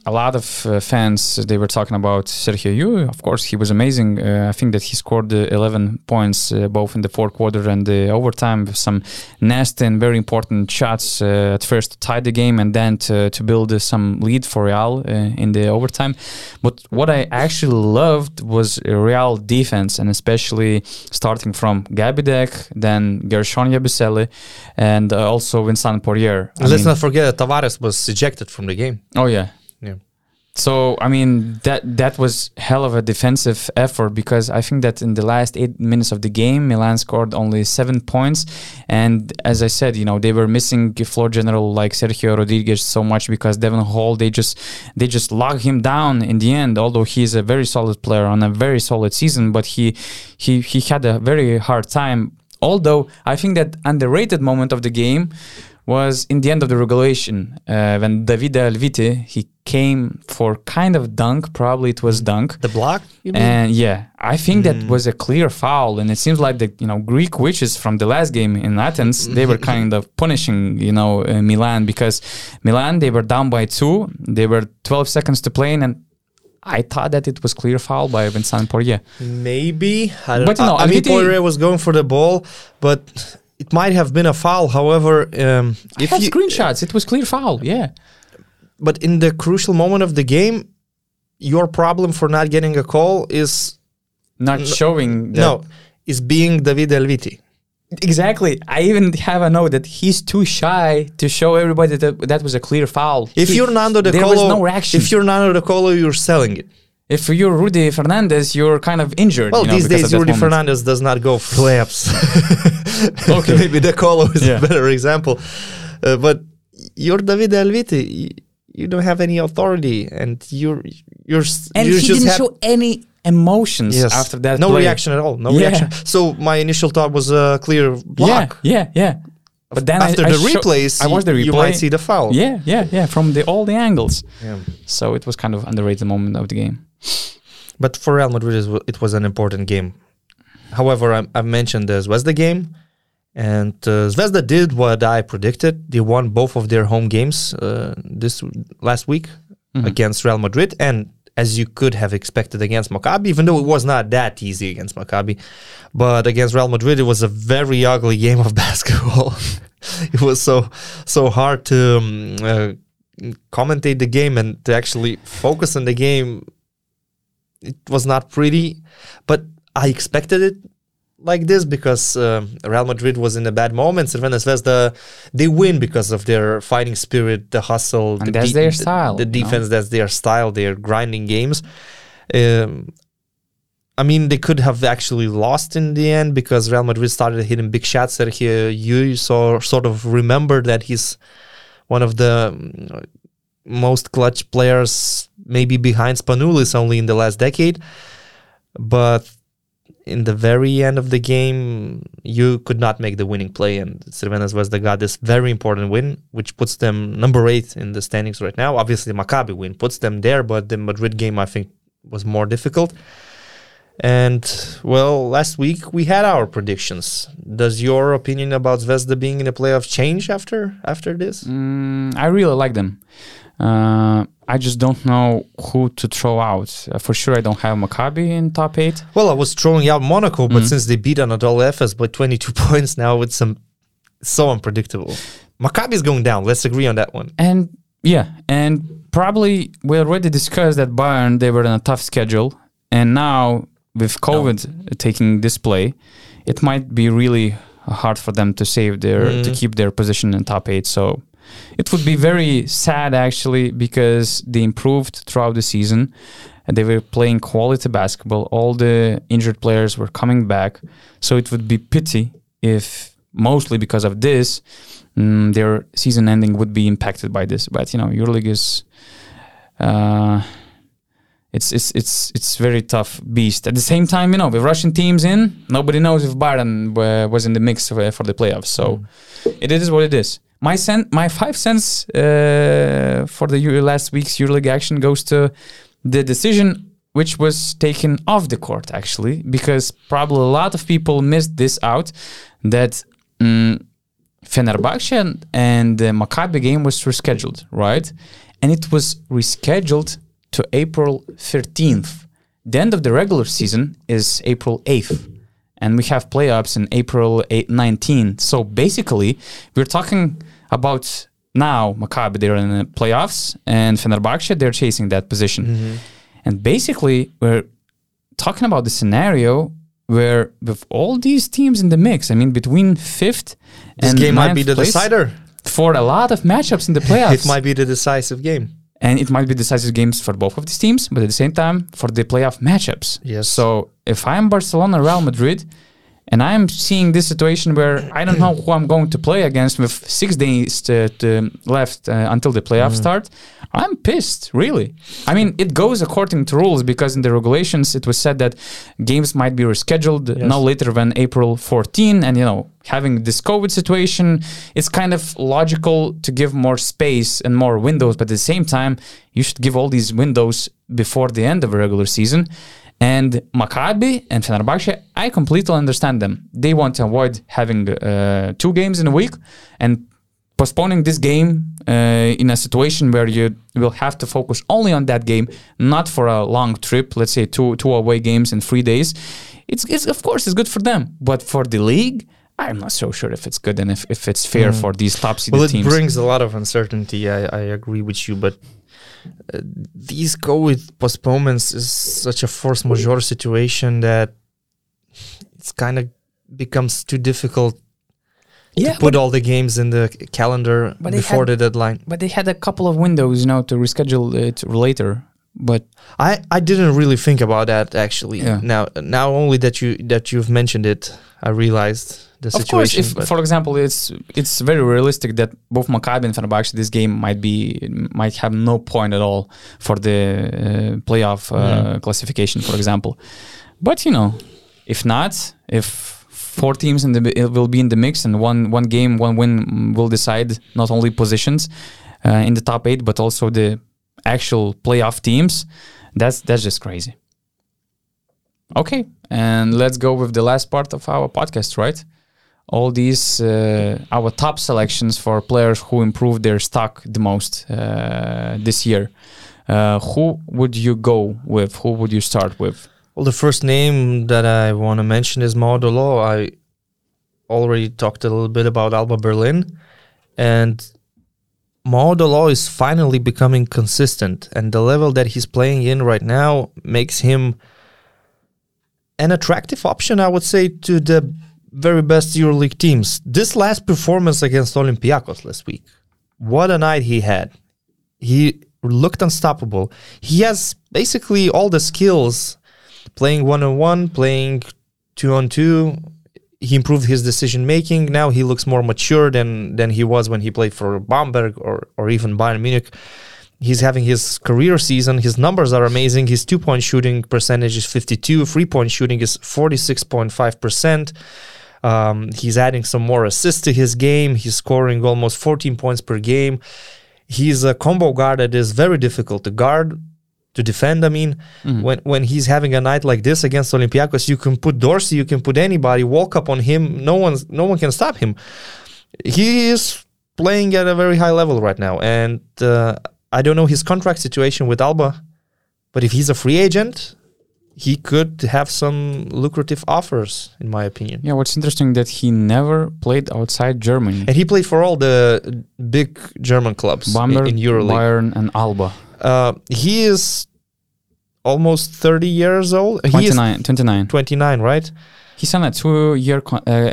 a lot of fans, they were talking about Sergio Llull. Of course, he was amazing. I think that he scored 11 points both in the fourth quarter and the overtime, with some nasty and very important shots at first to tie the game and then to build some lead for Real in the overtime. But what I actually loved was Real defense, and especially starting from Gabi Dek, then Gershon Yabusele, and also Vincent Poirier. Let's not forget that Tavares was ejected from the game. Oh, yeah. So, I mean, that was hell of a defensive effort, because I think that in the last 8 minutes of the game, Milan scored only 7 points. And as I said, they were missing a floor general like Sergio Rodriguez so much, because Devon Hall, they just lock him down in the end, although he is a very solid player on a very solid season, but he had a very hard time. Although I think that underrated moment of the game was in the end of the regulation when Davide Alviti, he came for kind of dunk, probably it was dunk. The block? You mean? And yeah, I think that was a clear foul, and it seems like the Greek witches from the last game in Athens, they were kind of punishing Milan, because Milan, they were down by 2, they were 12 seconds to play, and I thought that it was clear foul by Vincent Poirier. Maybe. I mean, Poirier was going for the ball, but it might have been a foul. However, I had screenshots. It was clear foul. Yeah. But in the crucial moment of the game, your problem for not getting a call is... Not showing that. No, is being Davide Alviti. Exactly. I even have a note that he's too shy to show everybody that that was a clear foul. If you're Nando De Colo, there was no reaction. If you're Nando De Colo, you're selling it. If you're Rudy Fernandez, you're kind of injured. Well, these days Rudy Fernandez does not go for layups. Okay, maybe De Colo is a better example. But you're Davide Alviti. You don't have any authority, and he didn't show any emotions after that. No reaction at all. No reaction. So my initial thought was a clear block. Yeah. But then after I watched the replay. You might see the foul. Yeah. From all the angles. Yeah. So it was kind of underrated moment of the game. But for Real Madrid, it was an important game. However, I've mentioned the Zvezda game, and Zvezda did what I predicted. They won both of their home games this last week against Real Madrid, and as you could have expected against Maccabi, even though it was not that easy against Maccabi. But against Real Madrid, it was a very ugly game of basketball. It was so hard to commentate the game and to actually focus on the game. It was not pretty, but I expected it like this because Real Madrid was in a bad moment. Crvena Zvezda, they win because of their fighting spirit, the hustle. And that's their style. The defense, that's their style, their grinding games. I mean, they could have actually lost in the end because Real Madrid started hitting big shots. Sergio Llull sort of remembered that he's one of the most clutch players, maybe behind Spanulis only in the last decade. But in the very end of the game, you could not make the winning play, and Crvena Zvezda got this very important win, which puts them number 8 in the standings right now. Obviously, Maccabi win puts them there, but the Madrid game, I think, was more difficult. And, well, last week we had our predictions. Does your opinion about Zvezda being in the playoff change after this? I really like them. I just don't know who to throw out. For sure, I don't have Maccabi in top 8. Well, I was throwing out Monaco, but since they beat Anadolu Efes by 22 points, now it's so unpredictable. Maccabi is going down. Let's agree on that one. And probably we already discussed that Bayern, they were on a tough schedule. And now with COVID taking this play, it might be really hard for them to save to keep their position in top 8. So it would be very sad, actually, because they improved throughout the season and they were playing quality basketball. All the injured players were coming back. So it would be pity if, mostly because of this, their season ending would be impacted by this. But, EuroLeague is... It's very tough beast. At the same time, with Russian teams in, nobody knows if Bayern was in the mix for the playoffs. So it is what it is. My 5 cents for the last week's EuroLeague action goes to the decision which was taken off the court, actually, because probably a lot of people missed this out, that Fenerbahce and the Maccabi game was rescheduled, right? And it was rescheduled to April 13th. The end of the regular season is April 8th. And we have playoffs in April 19th. So basically, we're talking about now Maccabi, they're in the playoffs, and Fenerbahce, they're chasing that position. Mm-hmm. And basically, we're talking about the scenario where with all these teams in the mix, I mean, between 5th and 9th place. This game might be the decider. For a lot of matchups in the playoffs. It might be the decisive game. And it might be decisive games for both of these teams, but at the same time, for the playoff matchups. Yes. So if I'm Barcelona, Real Madrid, and I'm seeing this situation where I don't know who I'm going to play against with 6 days left until the playoff start, I'm pissed, really. I mean, it goes according to rules, because in the regulations, it was said that games might be rescheduled no later than April 14, and, having this COVID situation, it's kind of logical to give more space and more windows, but at the same time, you should give all these windows before the end of a regular season. And Maccabi and Fenerbahce, I completely understand them. They want to avoid having 2 games in a week and postponing this game in a situation where you will have to focus only on that game, not for a long trip, let's say two away games in 3 days. It's of course, it's good for them. But for the league, I'm not so sure if it's good and if it's fair for these top seeded teams. Well, it brings a lot of uncertainty. I agree with you, but these COVID postponements is such a force majeure situation that it's kind of becomes too difficult to put all the games in the calendar before the deadline. But they had a couple of windows, you know, to reschedule it later. But I didn't really think about that actually. Yeah. Now only that you've mentioned it, I realized the situation. Of course, for example, it's very realistic that both Maccabi and Fenerbahce, this game might have no point at all for the playoff classification, for example. But you know, if not, if four teams will be in the mix and one win will decide not only positions in the top 8 but also the actual playoff teams, that's just crazy. Okay, and let's go with the last part of our podcast, right? All these our top selections for players who improved their stock the most this year. Who would you go with? Who would you start with? Well, the first name that I want to mention is Maudolo. I already talked a little bit about Alba Berlin, and Maudolo is finally becoming consistent, and the level that he's playing in right now makes him an attractive option, I would say, to the very best EuroLeague teams. This last performance against Olympiacos last week, what a night he had. He looked unstoppable. He has basically all the skills, playing 1-on-1, playing 2-on-2. He improved his decision-making. Now he looks more mature than he was when he played for Bamberg or even Bayern Munich. He's having his career season. His numbers are amazing. His two-point shooting percentage is 52. Three-point shooting is 46.5%. He's adding some more assists to his game. He's scoring almost 14 points per game. He's a combo guard that is very difficult to guard, to defend, I mean. Mm-hmm. When he's having a night like this against Olympiacos, you can put Dorsey, you can put anybody, walk up on him, no one can stop him. He is playing at a very high level right now, and I don't know his contract situation with Alba, but if he's a free agent, he could have some lucrative offers, in my opinion. Yeah, what's interesting that he never played outside Germany. And he played for all the big German clubs, Bamberg, in EuroLeague. Bayern and Alba. He is almost 30 years old. 29, right? He signed a 2-year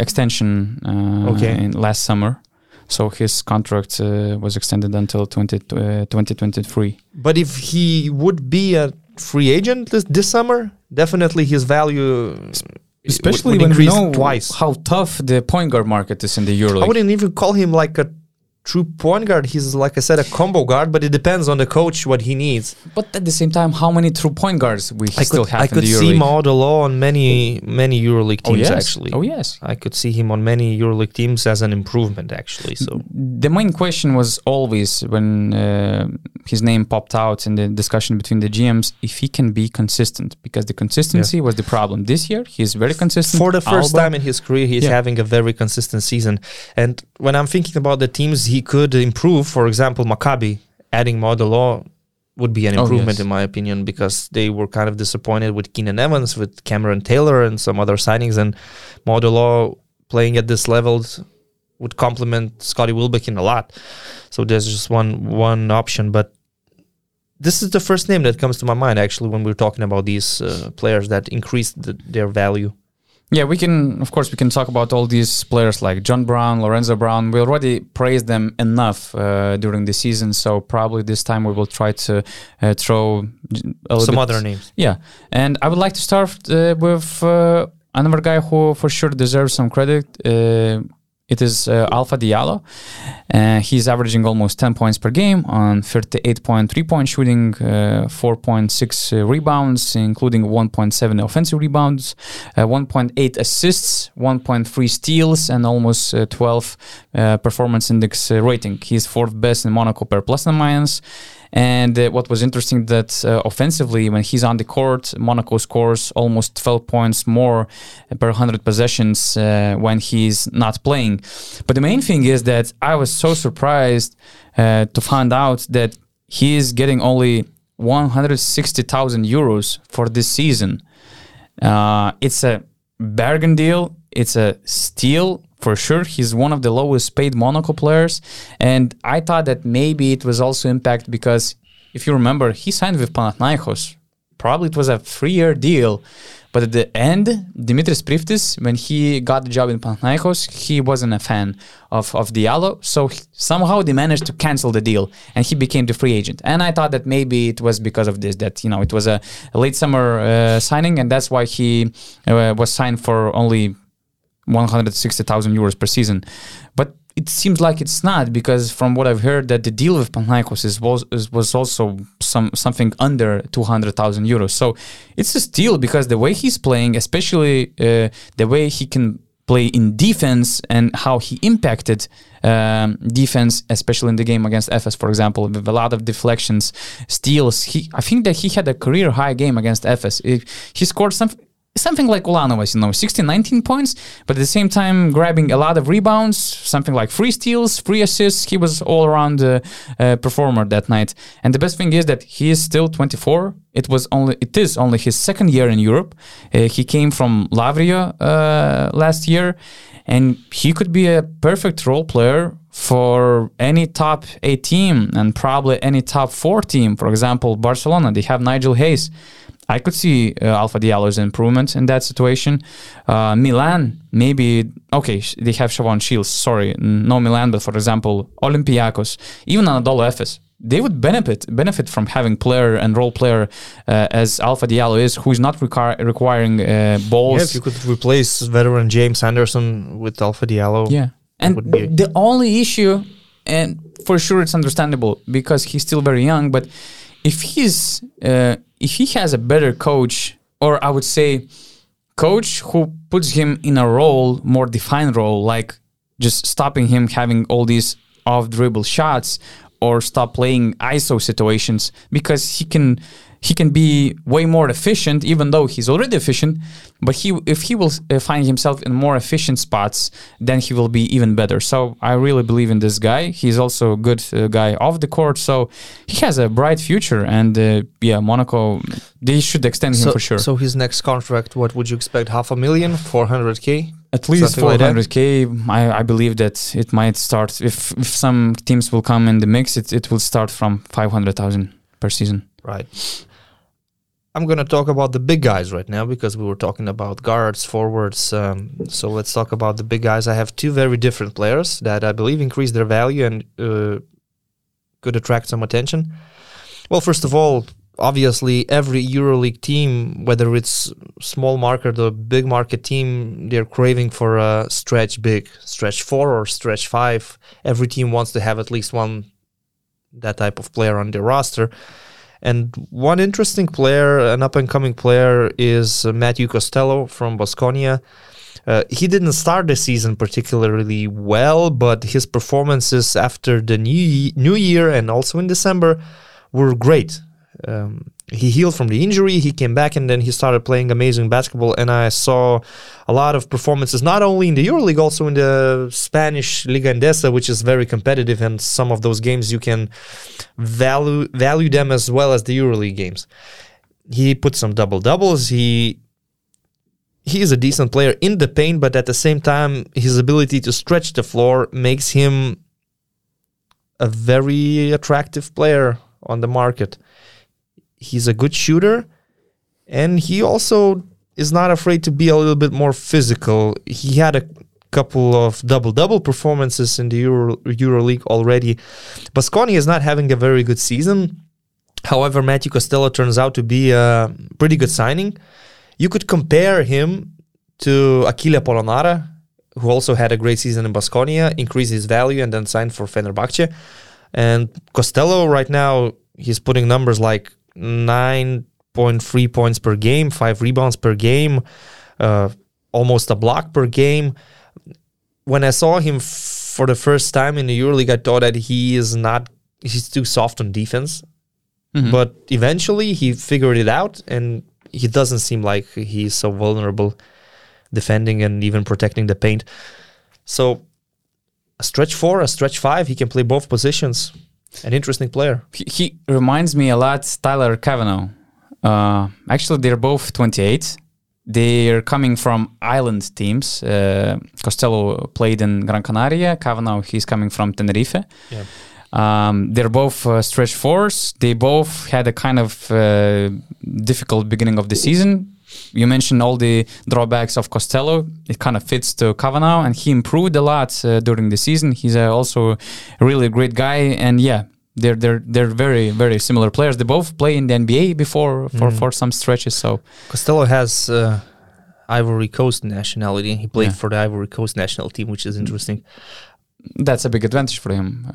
extension in last summer. So his contract was extended until 2023. But if he would be a free agent this summer, definitely his value especially would increase twice. How tough the point guard market is in the EuroLeague. I wouldn't even call him like a true point guard. He's, like I said, a combo guard, but it depends on the coach what he needs. But at the same time, how many true point guards we still have in the EuroLeague? I could see Maudolo on many EuroLeague teams, actually. Oh, yes. I could see him on many EuroLeague teams as an improvement, actually. So the main question was always, when his name popped out in the discussion between the GMs, if he can be consistent, because the consistency was the problem. This year, he's very consistent. For the first time in his career, he's having a very consistent season. And when I'm thinking about the teams he could improve, for example, Maccabi, adding Maudolo would be an improvement, in my opinion, because they were kind of disappointed with Keenan Evans, with Cameron Taylor and some other signings, and Maudolo playing at this level would complement Scottie Wilbekin a lot. So there's just one option, but this is the first name that comes to my mind, actually, when we're talking about these players that increased their value. Yeah, we can talk about all these players like John Brown, Lorenzo Brown. We already praised them enough during the season, so probably this time we will try to throw some other names. Yeah, and I would like to start with another guy who for sure deserves some credit. It is Alpha Diallo. He's averaging almost 10 points per game on 38.3 point shooting, 4.6 rebounds, including 1.7 offensive rebounds, 1.8 assists, 1.3 steals, and almost 12 performance index rating. He's fourth best in Monaco per plus and minus. And what was interesting that offensively, when he's on the court, Monaco scores almost 12 points more per 100 possessions when he's not playing. But the main thing is that I was so surprised to find out that he is getting only 160,000 euros for this season. It's a bargain deal. It's a steal for sure. He's one of the lowest paid Monaco players. And I thought that maybe it was also impact because, if you remember, he signed with Panaikos. Probably it was a 3-year deal. But at the end, Dimitris Priftis, when he got the job in Panaikos, he wasn't a fan of Diallo. So somehow they managed to cancel the deal and he became the free agent. And I thought that maybe it was because of this, that, you know, it was a late summer signing, and that's why he was signed for only 160,000 euros per season. But it seems like it's not, because from what I've heard, that the deal with Panaikos was also something under 200,000 euros. So it's a steal, because the way he's playing, especially the way he can play in defense and how he impacted defense, especially in the game against Efes, for example, with a lot of deflections, steals. I think that he had a career-high game against Efes. He scored something like Ulanovas, 16, 19 points, but at the same time grabbing a lot of rebounds, something like 3 steals, 3 assists. He was all-around performer that night. And the best thing is that he is still 24. It is only his 2nd year in Europe. He came from Lavrio last year, and he could be a perfect role player for any top 8 team and probably any top 4 team. For example, Barcelona, they have Nigel Hayes. I could see Alpha Diallo's improvement in that situation. Milan, maybe, okay, they have Siobhan Shields, sorry, no Milan, but for example, Olympiacos, even Anadolu Efes, they would benefit from having player and role player as Alpha Diallo is, who is not requiring balls. Yeah, if you could replace veteran James Anderson with Alpha Diallo. Yeah, and the only issue, and for sure it's understandable, because he's still very young, but if he has a better coach, or I would say coach who puts him in a role, more defined role, like just stopping him having all these off-dribble shots or stop playing ISO situations, because he can be way more efficient, even though he's already efficient, but if he will find himself in more efficient spots, then he will be even better. So I really believe in this guy. He's also a good guy off the court, so he has a bright future, and Monaco, they should extend him for sure. So his next contract, what would you expect? $500,000? 400K? At least 400K, I believe that it might start, if some teams will come in the mix, it will start from 500,000 per season. Right. I'm going to talk about the big guys right now, because we were talking about guards, forwards. So let's talk about the big guys. I have 2 very different players that I believe increase their value and could attract some attention. Well, first of all, obviously, every EuroLeague team, whether it's small market or big market team, they're craving for a stretch big, stretch 4 or stretch 5. Every team wants to have at least one that type of player on their roster. And one interesting player, an up-and-coming player, is Matthew Costello from Baskonia. He didn't start the season particularly well, but his performances after the new year and also in December were great. He healed from the injury, he came back, and then he started playing amazing basketball, and I saw a lot of performances, not only in the EuroLeague, also in the Spanish Liga Endesa, which is very competitive, and some of those games you can value them as well as the EuroLeague games. He put some double-doubles, he is a decent player in the paint, but at the same time, his ability to stretch the floor makes him a very attractive player on the market. He's a good shooter, and he also is not afraid to be a little bit more physical. He had a couple of double-double performances in the EuroLeague already. Baskonia is not having a very good season. However, Matthew Costello turns out to be a pretty good signing. You could compare him to Achille Polonara, who also had a great season in Baskonia, increased his value, and then signed for Fenerbahce. And Costello right now, he's putting numbers like 9.3 points per game, 5 rebounds per game, almost a block per game. When I saw him for the first time in the EuroLeague, I thought that he's too soft on defense. Mm-hmm. But eventually he figured it out, and he doesn't seem like he's so vulnerable defending and even protecting the paint. So a stretch 4, a stretch 5, he can play both positions. An interesting player. He reminds me a lot Tyler Cavanaugh. Actually, they're both 28. They're coming from island teams. Costello played in Gran Canaria. Cavanaugh, he's coming from Tenerife. Yeah. They're both stretch fours. They both had a kind of difficult beginning of the season. You mentioned all the drawbacks of Costello. It kind of fits to Cavanaugh, and he improved a lot during the season. He's also a really great guy, and yeah, they're very, very similar players. They both play in the NBA before for some stretches. So Costello has Ivory Coast nationality. He played for the Ivory Coast national team, which is interesting. That's a big advantage for him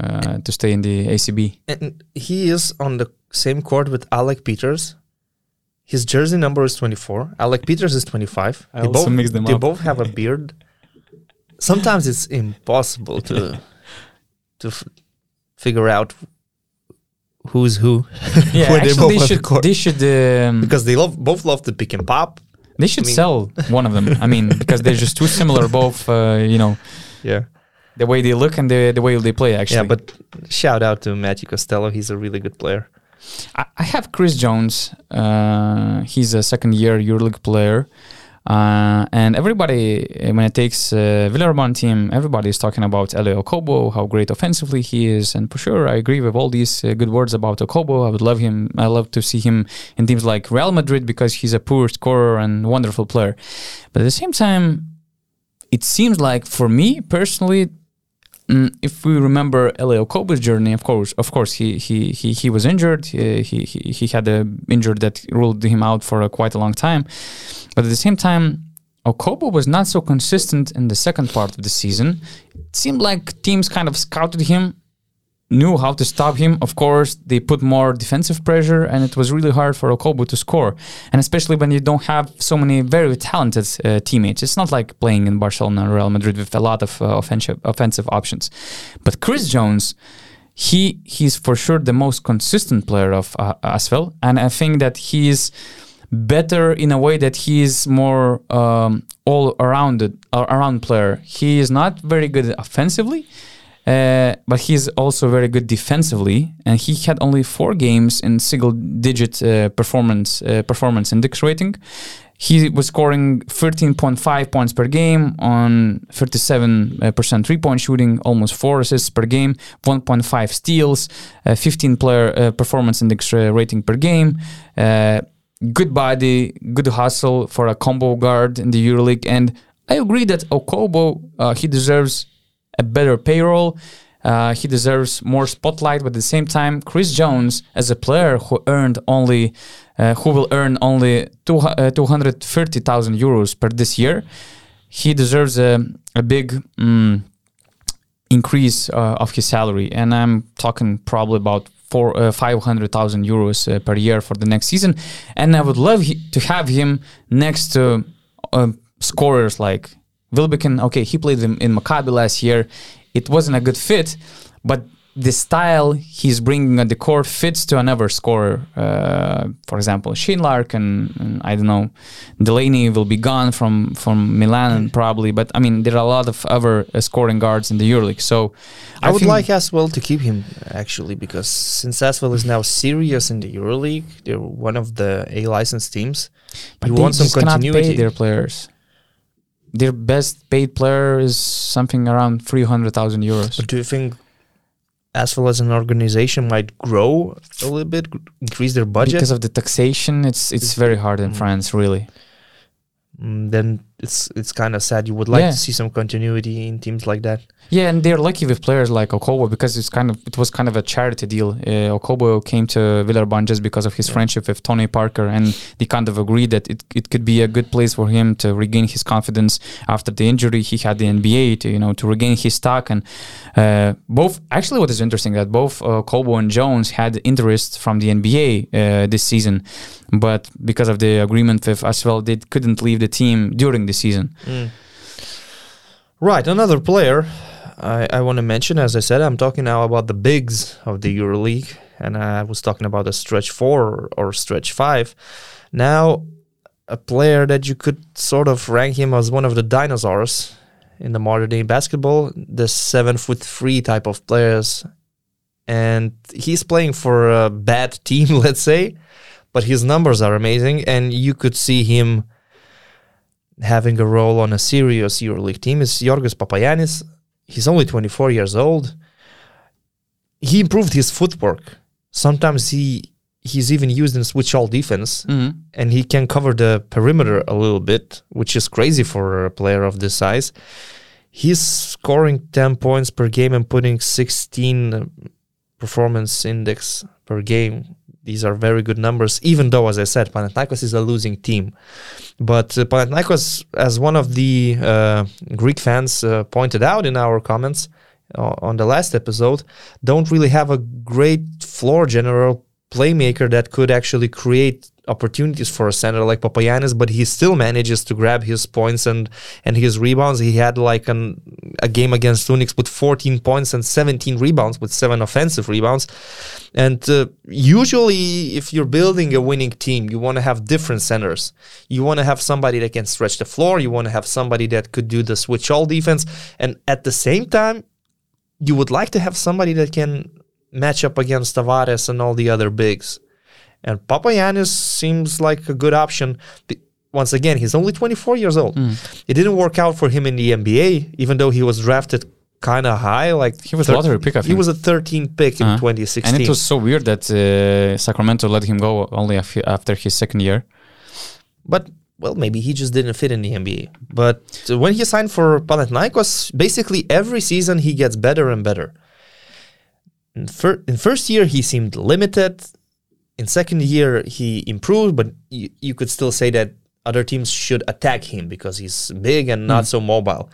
to stay in the ACB. And he is on the same court with Alec Peters. His jersey number is 24. Alec Peters is 25. They both have a beard. Sometimes it's impossible to figure out who's who. Yeah, actually they should because they both love the pick and pop. They should sell one of them. I mean, because they're just too similar. Both, Yeah. The way they look and the way they play, actually. Yeah, but shout out to Matthew Costello. He's a really good player. I have Chris Jones. He's a second-year EuroLeague player. And everybody, when it takes Villarban team, everybody is talking about Elio Okobo, how great offensively he is. And for sure, I agree with all these good words about Okobo. I would love him. I love to see him in teams like Real Madrid because he's a poor scorer and wonderful player. But at the same time, it seems like, for me personally, if we remember Elio Okobo's journey, of course, he was injured. He had an injury that ruled him out for quite a long time. But at the same time, Okobo was not so consistent in the second part of the season. It seemed like teams kind of scouted him, knew how to stop him. Of course, they put more defensive pressure, and it was really hard for Okobo to score. And especially when you don't have so many very talented teammates. It's not like playing in Barcelona or Real Madrid with a lot of offensive options. But Chris Jones, he's for sure the most consistent player of ASFL, and I think that he's better in a way that he is more all-around player. He is not very good offensively, but he's also very good defensively. And he had only 4 games in single-digit performance index rating. He was scoring 13.5 points per game on 37% three-point shooting, almost 4 assists per game, 1.5 steals, 15-player performance index rating per game. Good body, good hustle for a combo guard in the EuroLeague. And I agree that Okobo, he deserves a better payroll. He deserves more spotlight. But at the same time, Chris Jones, as a player who will earn only 230,000 euros per this year, he deserves a big increase of his salary. And I'm talking probably about 500,000 euros per year for the next season. And I would love to have him next to scorers like Wilbekin. Okay, he played in Maccabi last year. It wasn't a good fit, but the style he's bringing at the core fits to another scorer. For example, Shane Larkin, and I don't know, Delaney will be gone from Milan probably. But I mean, there are a lot of other scoring guards in the EuroLeague. So I would like Asvel to keep him, actually, because since Asvel is now serious in the EuroLeague, they're one of the A-licensed teams. But you want some continuity. Cannot pay their players. Their best paid player is something around 300,000 euros. But do you think Asphalt as an organization might grow a little bit, increase their budget? Because of the taxation, it's very hard in France, really. Then it's kind of sad. You would like to see some continuity in teams like that. Yeah, and they're lucky with players like Okobo because it was kind of a charity deal. Okobo came to Villarban just because of his friendship with Tony Parker, and they kind of agreed that it could be a good place for him to regain his confidence after the injury he had in the NBA to regain his stock. And both, actually, what is interesting that both Okobo and Jones had interest from the NBA this season, but because of the agreement with Asvel, they couldn't leave the team during the season. Right, another player I want to mention, as I said, I'm talking now about the bigs of the EuroLeague, and I was talking about a stretch 4 or stretch 5. Now, a player that you could sort of rank him as one of the dinosaurs in the modern day basketball, the 7'3" type of players, and he's playing for a bad team, let's say, but his numbers are amazing, and you could see him having a role on a serious EuroLeague team is Yorgos Papayannis. He's only 24 years old. He improved his footwork. Sometimes he's even used in switch all defense, and he can cover the perimeter a little bit, which is crazy for a player of this size. He's scoring 10 points per game and putting 16 performance index per game. These are very good numbers, even though, as I said, Panathinaikos is a losing team. But Panathinaikos, as one of the Greek fans pointed out in our comments on the last episode, don't really have a great floor general playmaker that could actually create opportunities for a center like Papayannis, but he still manages to grab his points and his rebounds. He had like a game against Unix with 14 points and 17 rebounds with 7 offensive rebounds. And usually if you're building a winning team, you want to have different centers. You want to have somebody that can stretch the floor. You want to have somebody that could do the switch all defense. And at the same time, you would like to have somebody that can match up against Tavares and all the other bigs. And Papayannis seems like a good option. Once again, he's only 24 years old. It didn't work out for him in the NBA, even though he was drafted kind of high. Like he was a lottery pick, I think. He was a 13 pick in 2016. And it was so weird that Sacramento let him go only after his second year. But, well, maybe he just didn't fit in the NBA. But when he signed for Panathinaikos, basically every season he gets better and better. In first year, he seemed limited. In second year, he improved, but you could still say that other teams should attack him because he's big and not so mobile.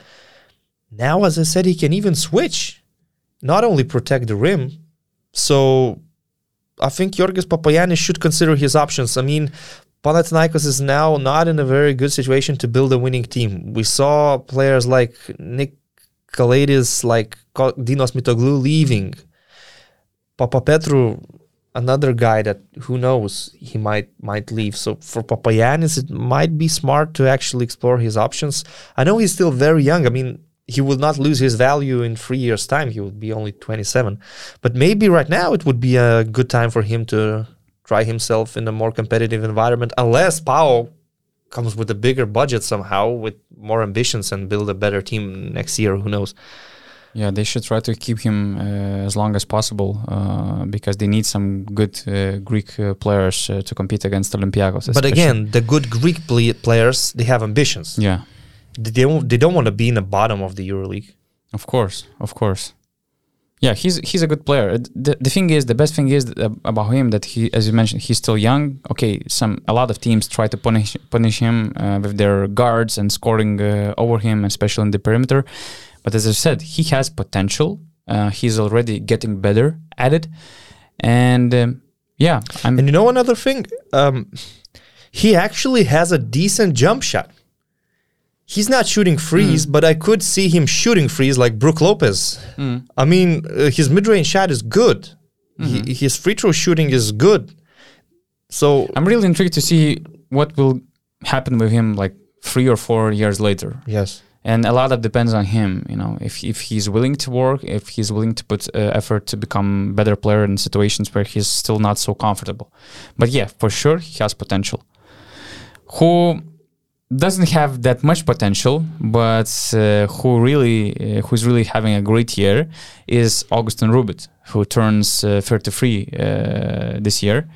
Now, as I said, he can even switch, not only protect the rim. So I think Yorgos Papayannis should consider his options. I mean, Panathinaikos is now not in a very good situation to build a winning team. We saw players like Nikolaides, like Dinos Mitoglou leaving. Papapetru, another guy that, who knows, he might leave. So for Papayannis, it might be smart to actually explore his options. I know he's still very young. I mean, he will not lose his value in 3 years' time. He would be only 27. But maybe right now it would be a good time for him to try himself in a more competitive environment, unless Pau comes with a bigger budget somehow, with more ambitions and build a better team next year. Who knows? Yeah, they should try to keep him as long as possible because they need some good Greek players to compete against Olympiacos. Especially. But again, the good Greek players, they have ambitions. Yeah, they don't want to be in the bottom of the EuroLeague. Of course. Yeah, he's a good player. The best thing is about him that he, as you mentioned, he's still young. Okay, a lot of teams try to punish him with their guards and scoring over him, especially in the perimeter. But as I said, he has potential. He's already getting better at it. And and you know another thing? He actually has a decent jump shot. He's not shooting threes, but I could see him shooting threes like Brook Lopez. I mean, his mid-range shot is good. Mm-hmm. His free throw shooting is good. So I'm really intrigued to see what will happen with him like 3 or 4 years later. Yes. And a lot of depends on him, you know, if he's willing to work, if he's willing to put effort to become a better player in situations where he's still not so comfortable. But yeah, for sure, he has potential. Who doesn't have that much potential, but who's really having a great year is Augustin Rubit, who turns 33 this year.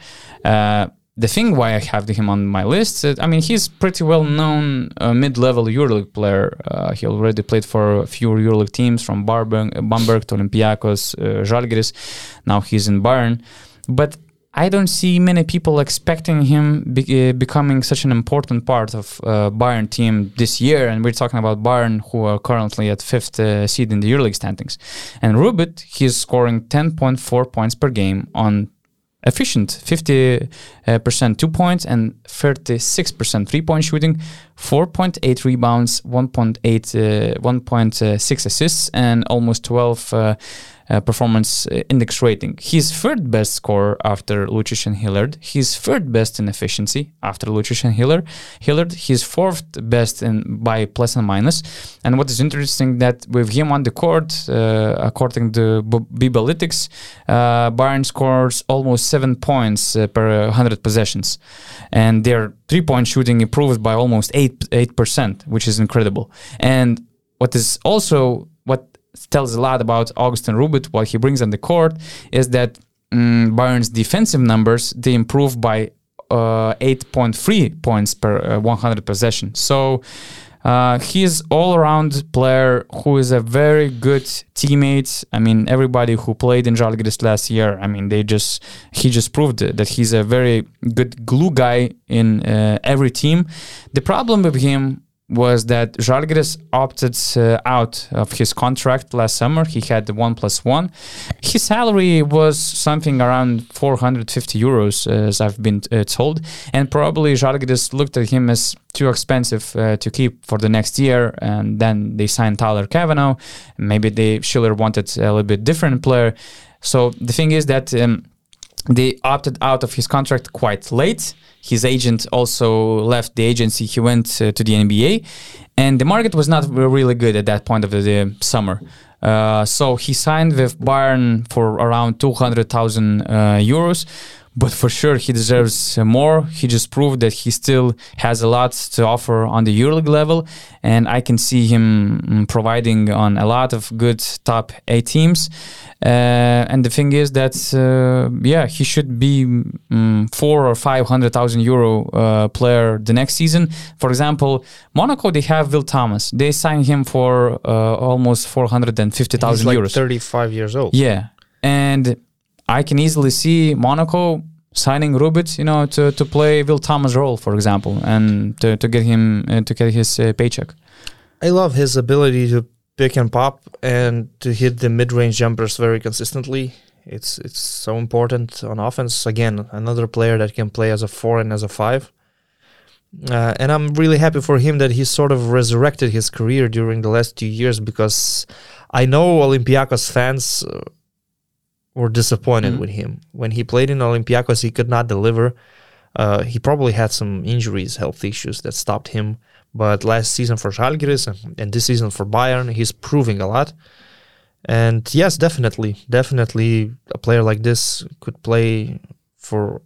The thing why I have him on my list, I mean, he's pretty well-known mid-level EuroLeague player. He already played for a few EuroLeague teams, from Bamberg to Olympiacos, Zalgiris. Now he's in Bayern. But I don't see many people expecting him becoming such an important part of Bayern team this year. And we're talking about Bayern, who are currently at 5th seed in the EuroLeague standings. And Rubit, he's scoring 10.4 points per game on efficient 50% 2 points and 36% 3 point shooting, 4.8 rebounds, 1.6 assists, and almost 12 performance index rating. He's third best scorer after Lucic and Hillard. He's third best in efficiency after Lucic and Hillard. He's fourth best in by plus and minus. And what is interesting that with him on the court, according to Bibalytics, Bayern scores almost 7 points per 100 possessions, and their three-point shooting improved by almost 8%, which is incredible. And what is also what tells a lot about Augustin Rubit, what he brings on the court, is that Bayern's defensive numbers, they improve by 8.3 points per 100 possession. So he's all-around player who is a very good teammate. I mean, everybody who played in Žalgiris last year, I mean, he just proved that he's a very good glue guy in every team. The problem with him was that Žalgiris opted out of his contract last summer. He had the 1+1. His salary was something around 450 euros, as I've been told. And probably Žalgiris looked at him as too expensive to keep for the next year. And then they signed Tyler Cavanaugh. Maybe Schiller wanted a little bit different player. So the thing is that they opted out of his contract quite late. His agent also left the agency. He went to the NBA, and the market was not really good at that point of the summer. So he signed with Bayern for around 200,000 euros, but for sure he deserves more. He just proved that he still has a lot to offer on the EuroLeague level, and I can see him providing on a lot of good top 8 teams. And the thing is that, he should be 400,000 or 500,000 euro player the next season. For example, Monaco, they have Will Thomas. They signed him for almost 450,000 euros. He's like 35 years old. Yeah, and I can easily see Monaco signing Rubit, to play Will Thomas' role, for example, and to get him to get his paycheck. I love his ability to pick and pop and to hit the mid-range jumpers very consistently. It's so important on offense. Again, another player that can play as a 4 and as a 5. And I'm really happy for him that he sort of resurrected his career during the last 2 years, because I know Olympiacos fans were disappointed with him. When he played in Olympiacos, he could not deliver. He probably had some injuries, health issues that stopped him. But last season for Žalgiris and this season for Bayern, he's proving a lot. And yes, definitely a player like this could play for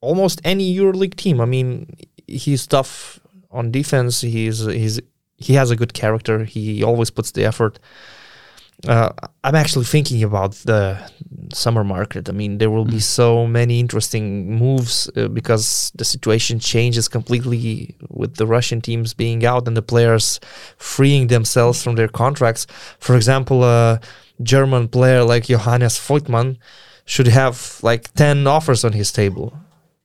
almost any EuroLeague team. I mean, he's tough on defense. He has a good character. He always puts the effort. I'm actually thinking about the summer market. I mean, there will be so many interesting moves because the situation changes completely with the Russian teams being out and the players freeing themselves from their contracts. For example, a German player like Johannes Voigtmann should have like 10 offers on his table,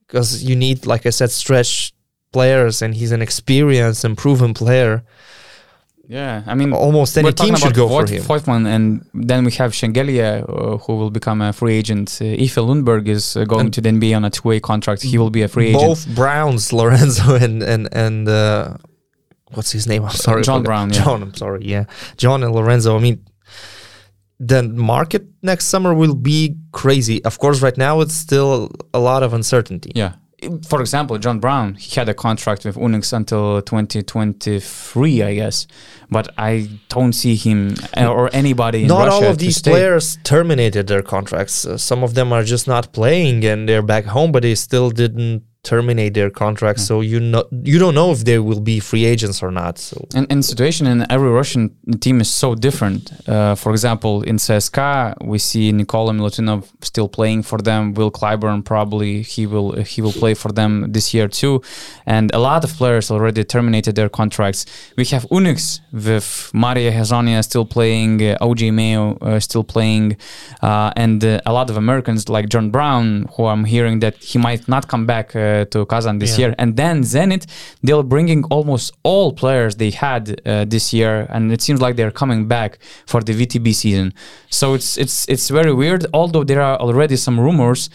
because you need, like I said, stretch players, and he's an experienced and proven player. Yeah, I mean, almost any team should go for him. Voigtmann, and then we have Shengelia, who will become a free agent. Ife Lundberg is going to the NBA on a two-way contract. He will be a free agent. Both Browns, Lorenzo and what's his name? I'm sorry. John Brown. Yeah. John, I'm sorry. Yeah. John and Lorenzo. I mean, the market next summer will be crazy. Of course, right now it's still a lot of uncertainty. Yeah. For example, John Brown, he had a contract with Unix until 2023, I guess. But I don't see him or anybody in Russia. Not all of these players terminated their contracts. Some of them are just not playing and they're back home, but they still didn't terminate their contracts. So you don't know if they will be free agents or not. So and situation in every Russian team is so different. For example, in CSKA we see Nikola Milutinov still playing for them. Will Clyburn, probably he will play for them this year too. And a lot of players already terminated their contracts. We have Unix with Maria Hezonia still playing, OJ Mayo still playing, and a lot of Americans like John Brown, who I'm hearing that he might not come back to Kazan this year. And then Zenit, they're bringing almost all players they had this year, and it seems like they're coming back for the VTB season. So it's very weird, although there are already some rumors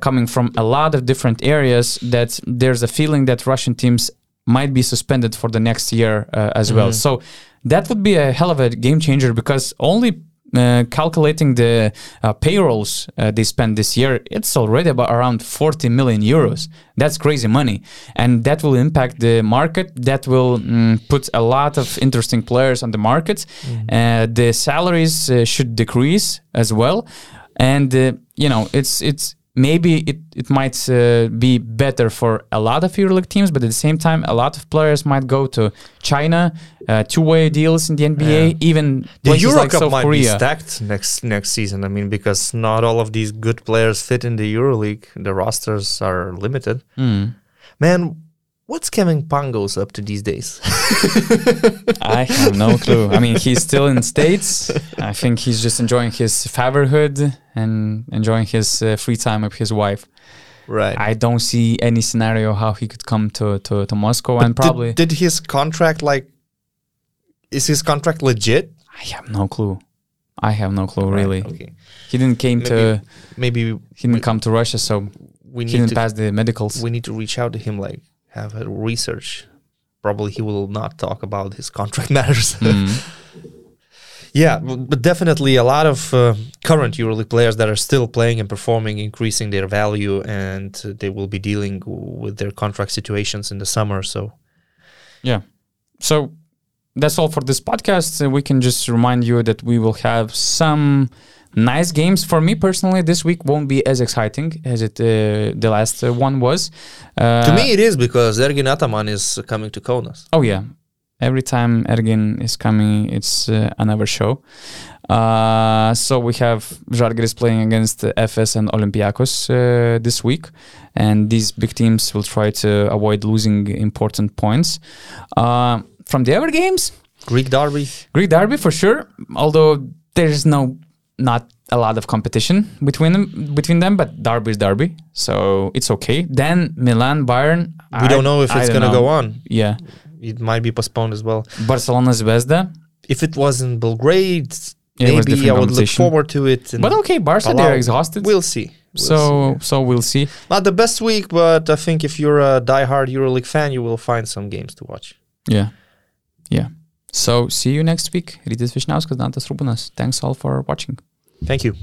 coming from a lot of different areas that there's a feeling that Russian teams might be suspended for the next year as well. So that would be a hell of a game changer, because only calculating the payrolls they spent this year, it's already about around 40 million euros. That's crazy money. And that will impact the market. That will put a lot of interesting players on the market. The salaries should decrease as well. And, you know, it's maybe it might be better for a lot of EuroLeague teams, but at the same time, a lot of players might go to China, two-way deals in the NBA, even the places like South Korea. The Euro Cup might be stacked next season. I mean, because not all of these good players fit in the EuroLeague. The rosters are limited. Mm. Man, what's Kevin Pangos up to these days? I have no clue. I mean, he's still in the States. I think he's just enjoying his fatherhood and enjoying his free time with his wife. Right. I don't see any scenario how he could come to Moscow, but and probably... Did his contract, like... Is his contract legit? I have no clue. Really. Okay. He didn't came to... He didn't come to Russia, so he didn't pass the medicals. We need to reach out to him, like, have a research. Probably he will not talk about his contract matters. Yeah, but definitely a lot of current EuroLeague players that are still playing and performing, increasing their value, and they will be dealing with their contract situations in the summer. So, yeah. So that's all for this podcast. We can just remind you that we will have some nice games. For me personally, this week won't be as exciting as it the last one was. To me, it is, because Ergin Ataman is coming to Kaunas. Oh, yeah. Every time Ergin is coming, it's another show. So we have Zalgiris playing against Efes and Olympiacos this week. And these big teams will try to avoid losing important points. From the other games? Greek Derby for sure. Although there's not a lot of competition between them, but Derby is Derby, so it's okay. Then Milan, Bayern. We don't know if it's going to go on. Yeah. It might be postponed as well. Barcelona, Zvezda. If it was in Belgrade, maybe I would look forward to it. But okay, Barca, they're exhausted. We'll see. We'll see. Not the best week, but I think if you're a diehard EuroLeague fan, you will find some games to watch. Yeah. Yeah. So see you next week. Rytis Vysniauskas, Donatas Urbonas. Thanks all for watching. Thank you.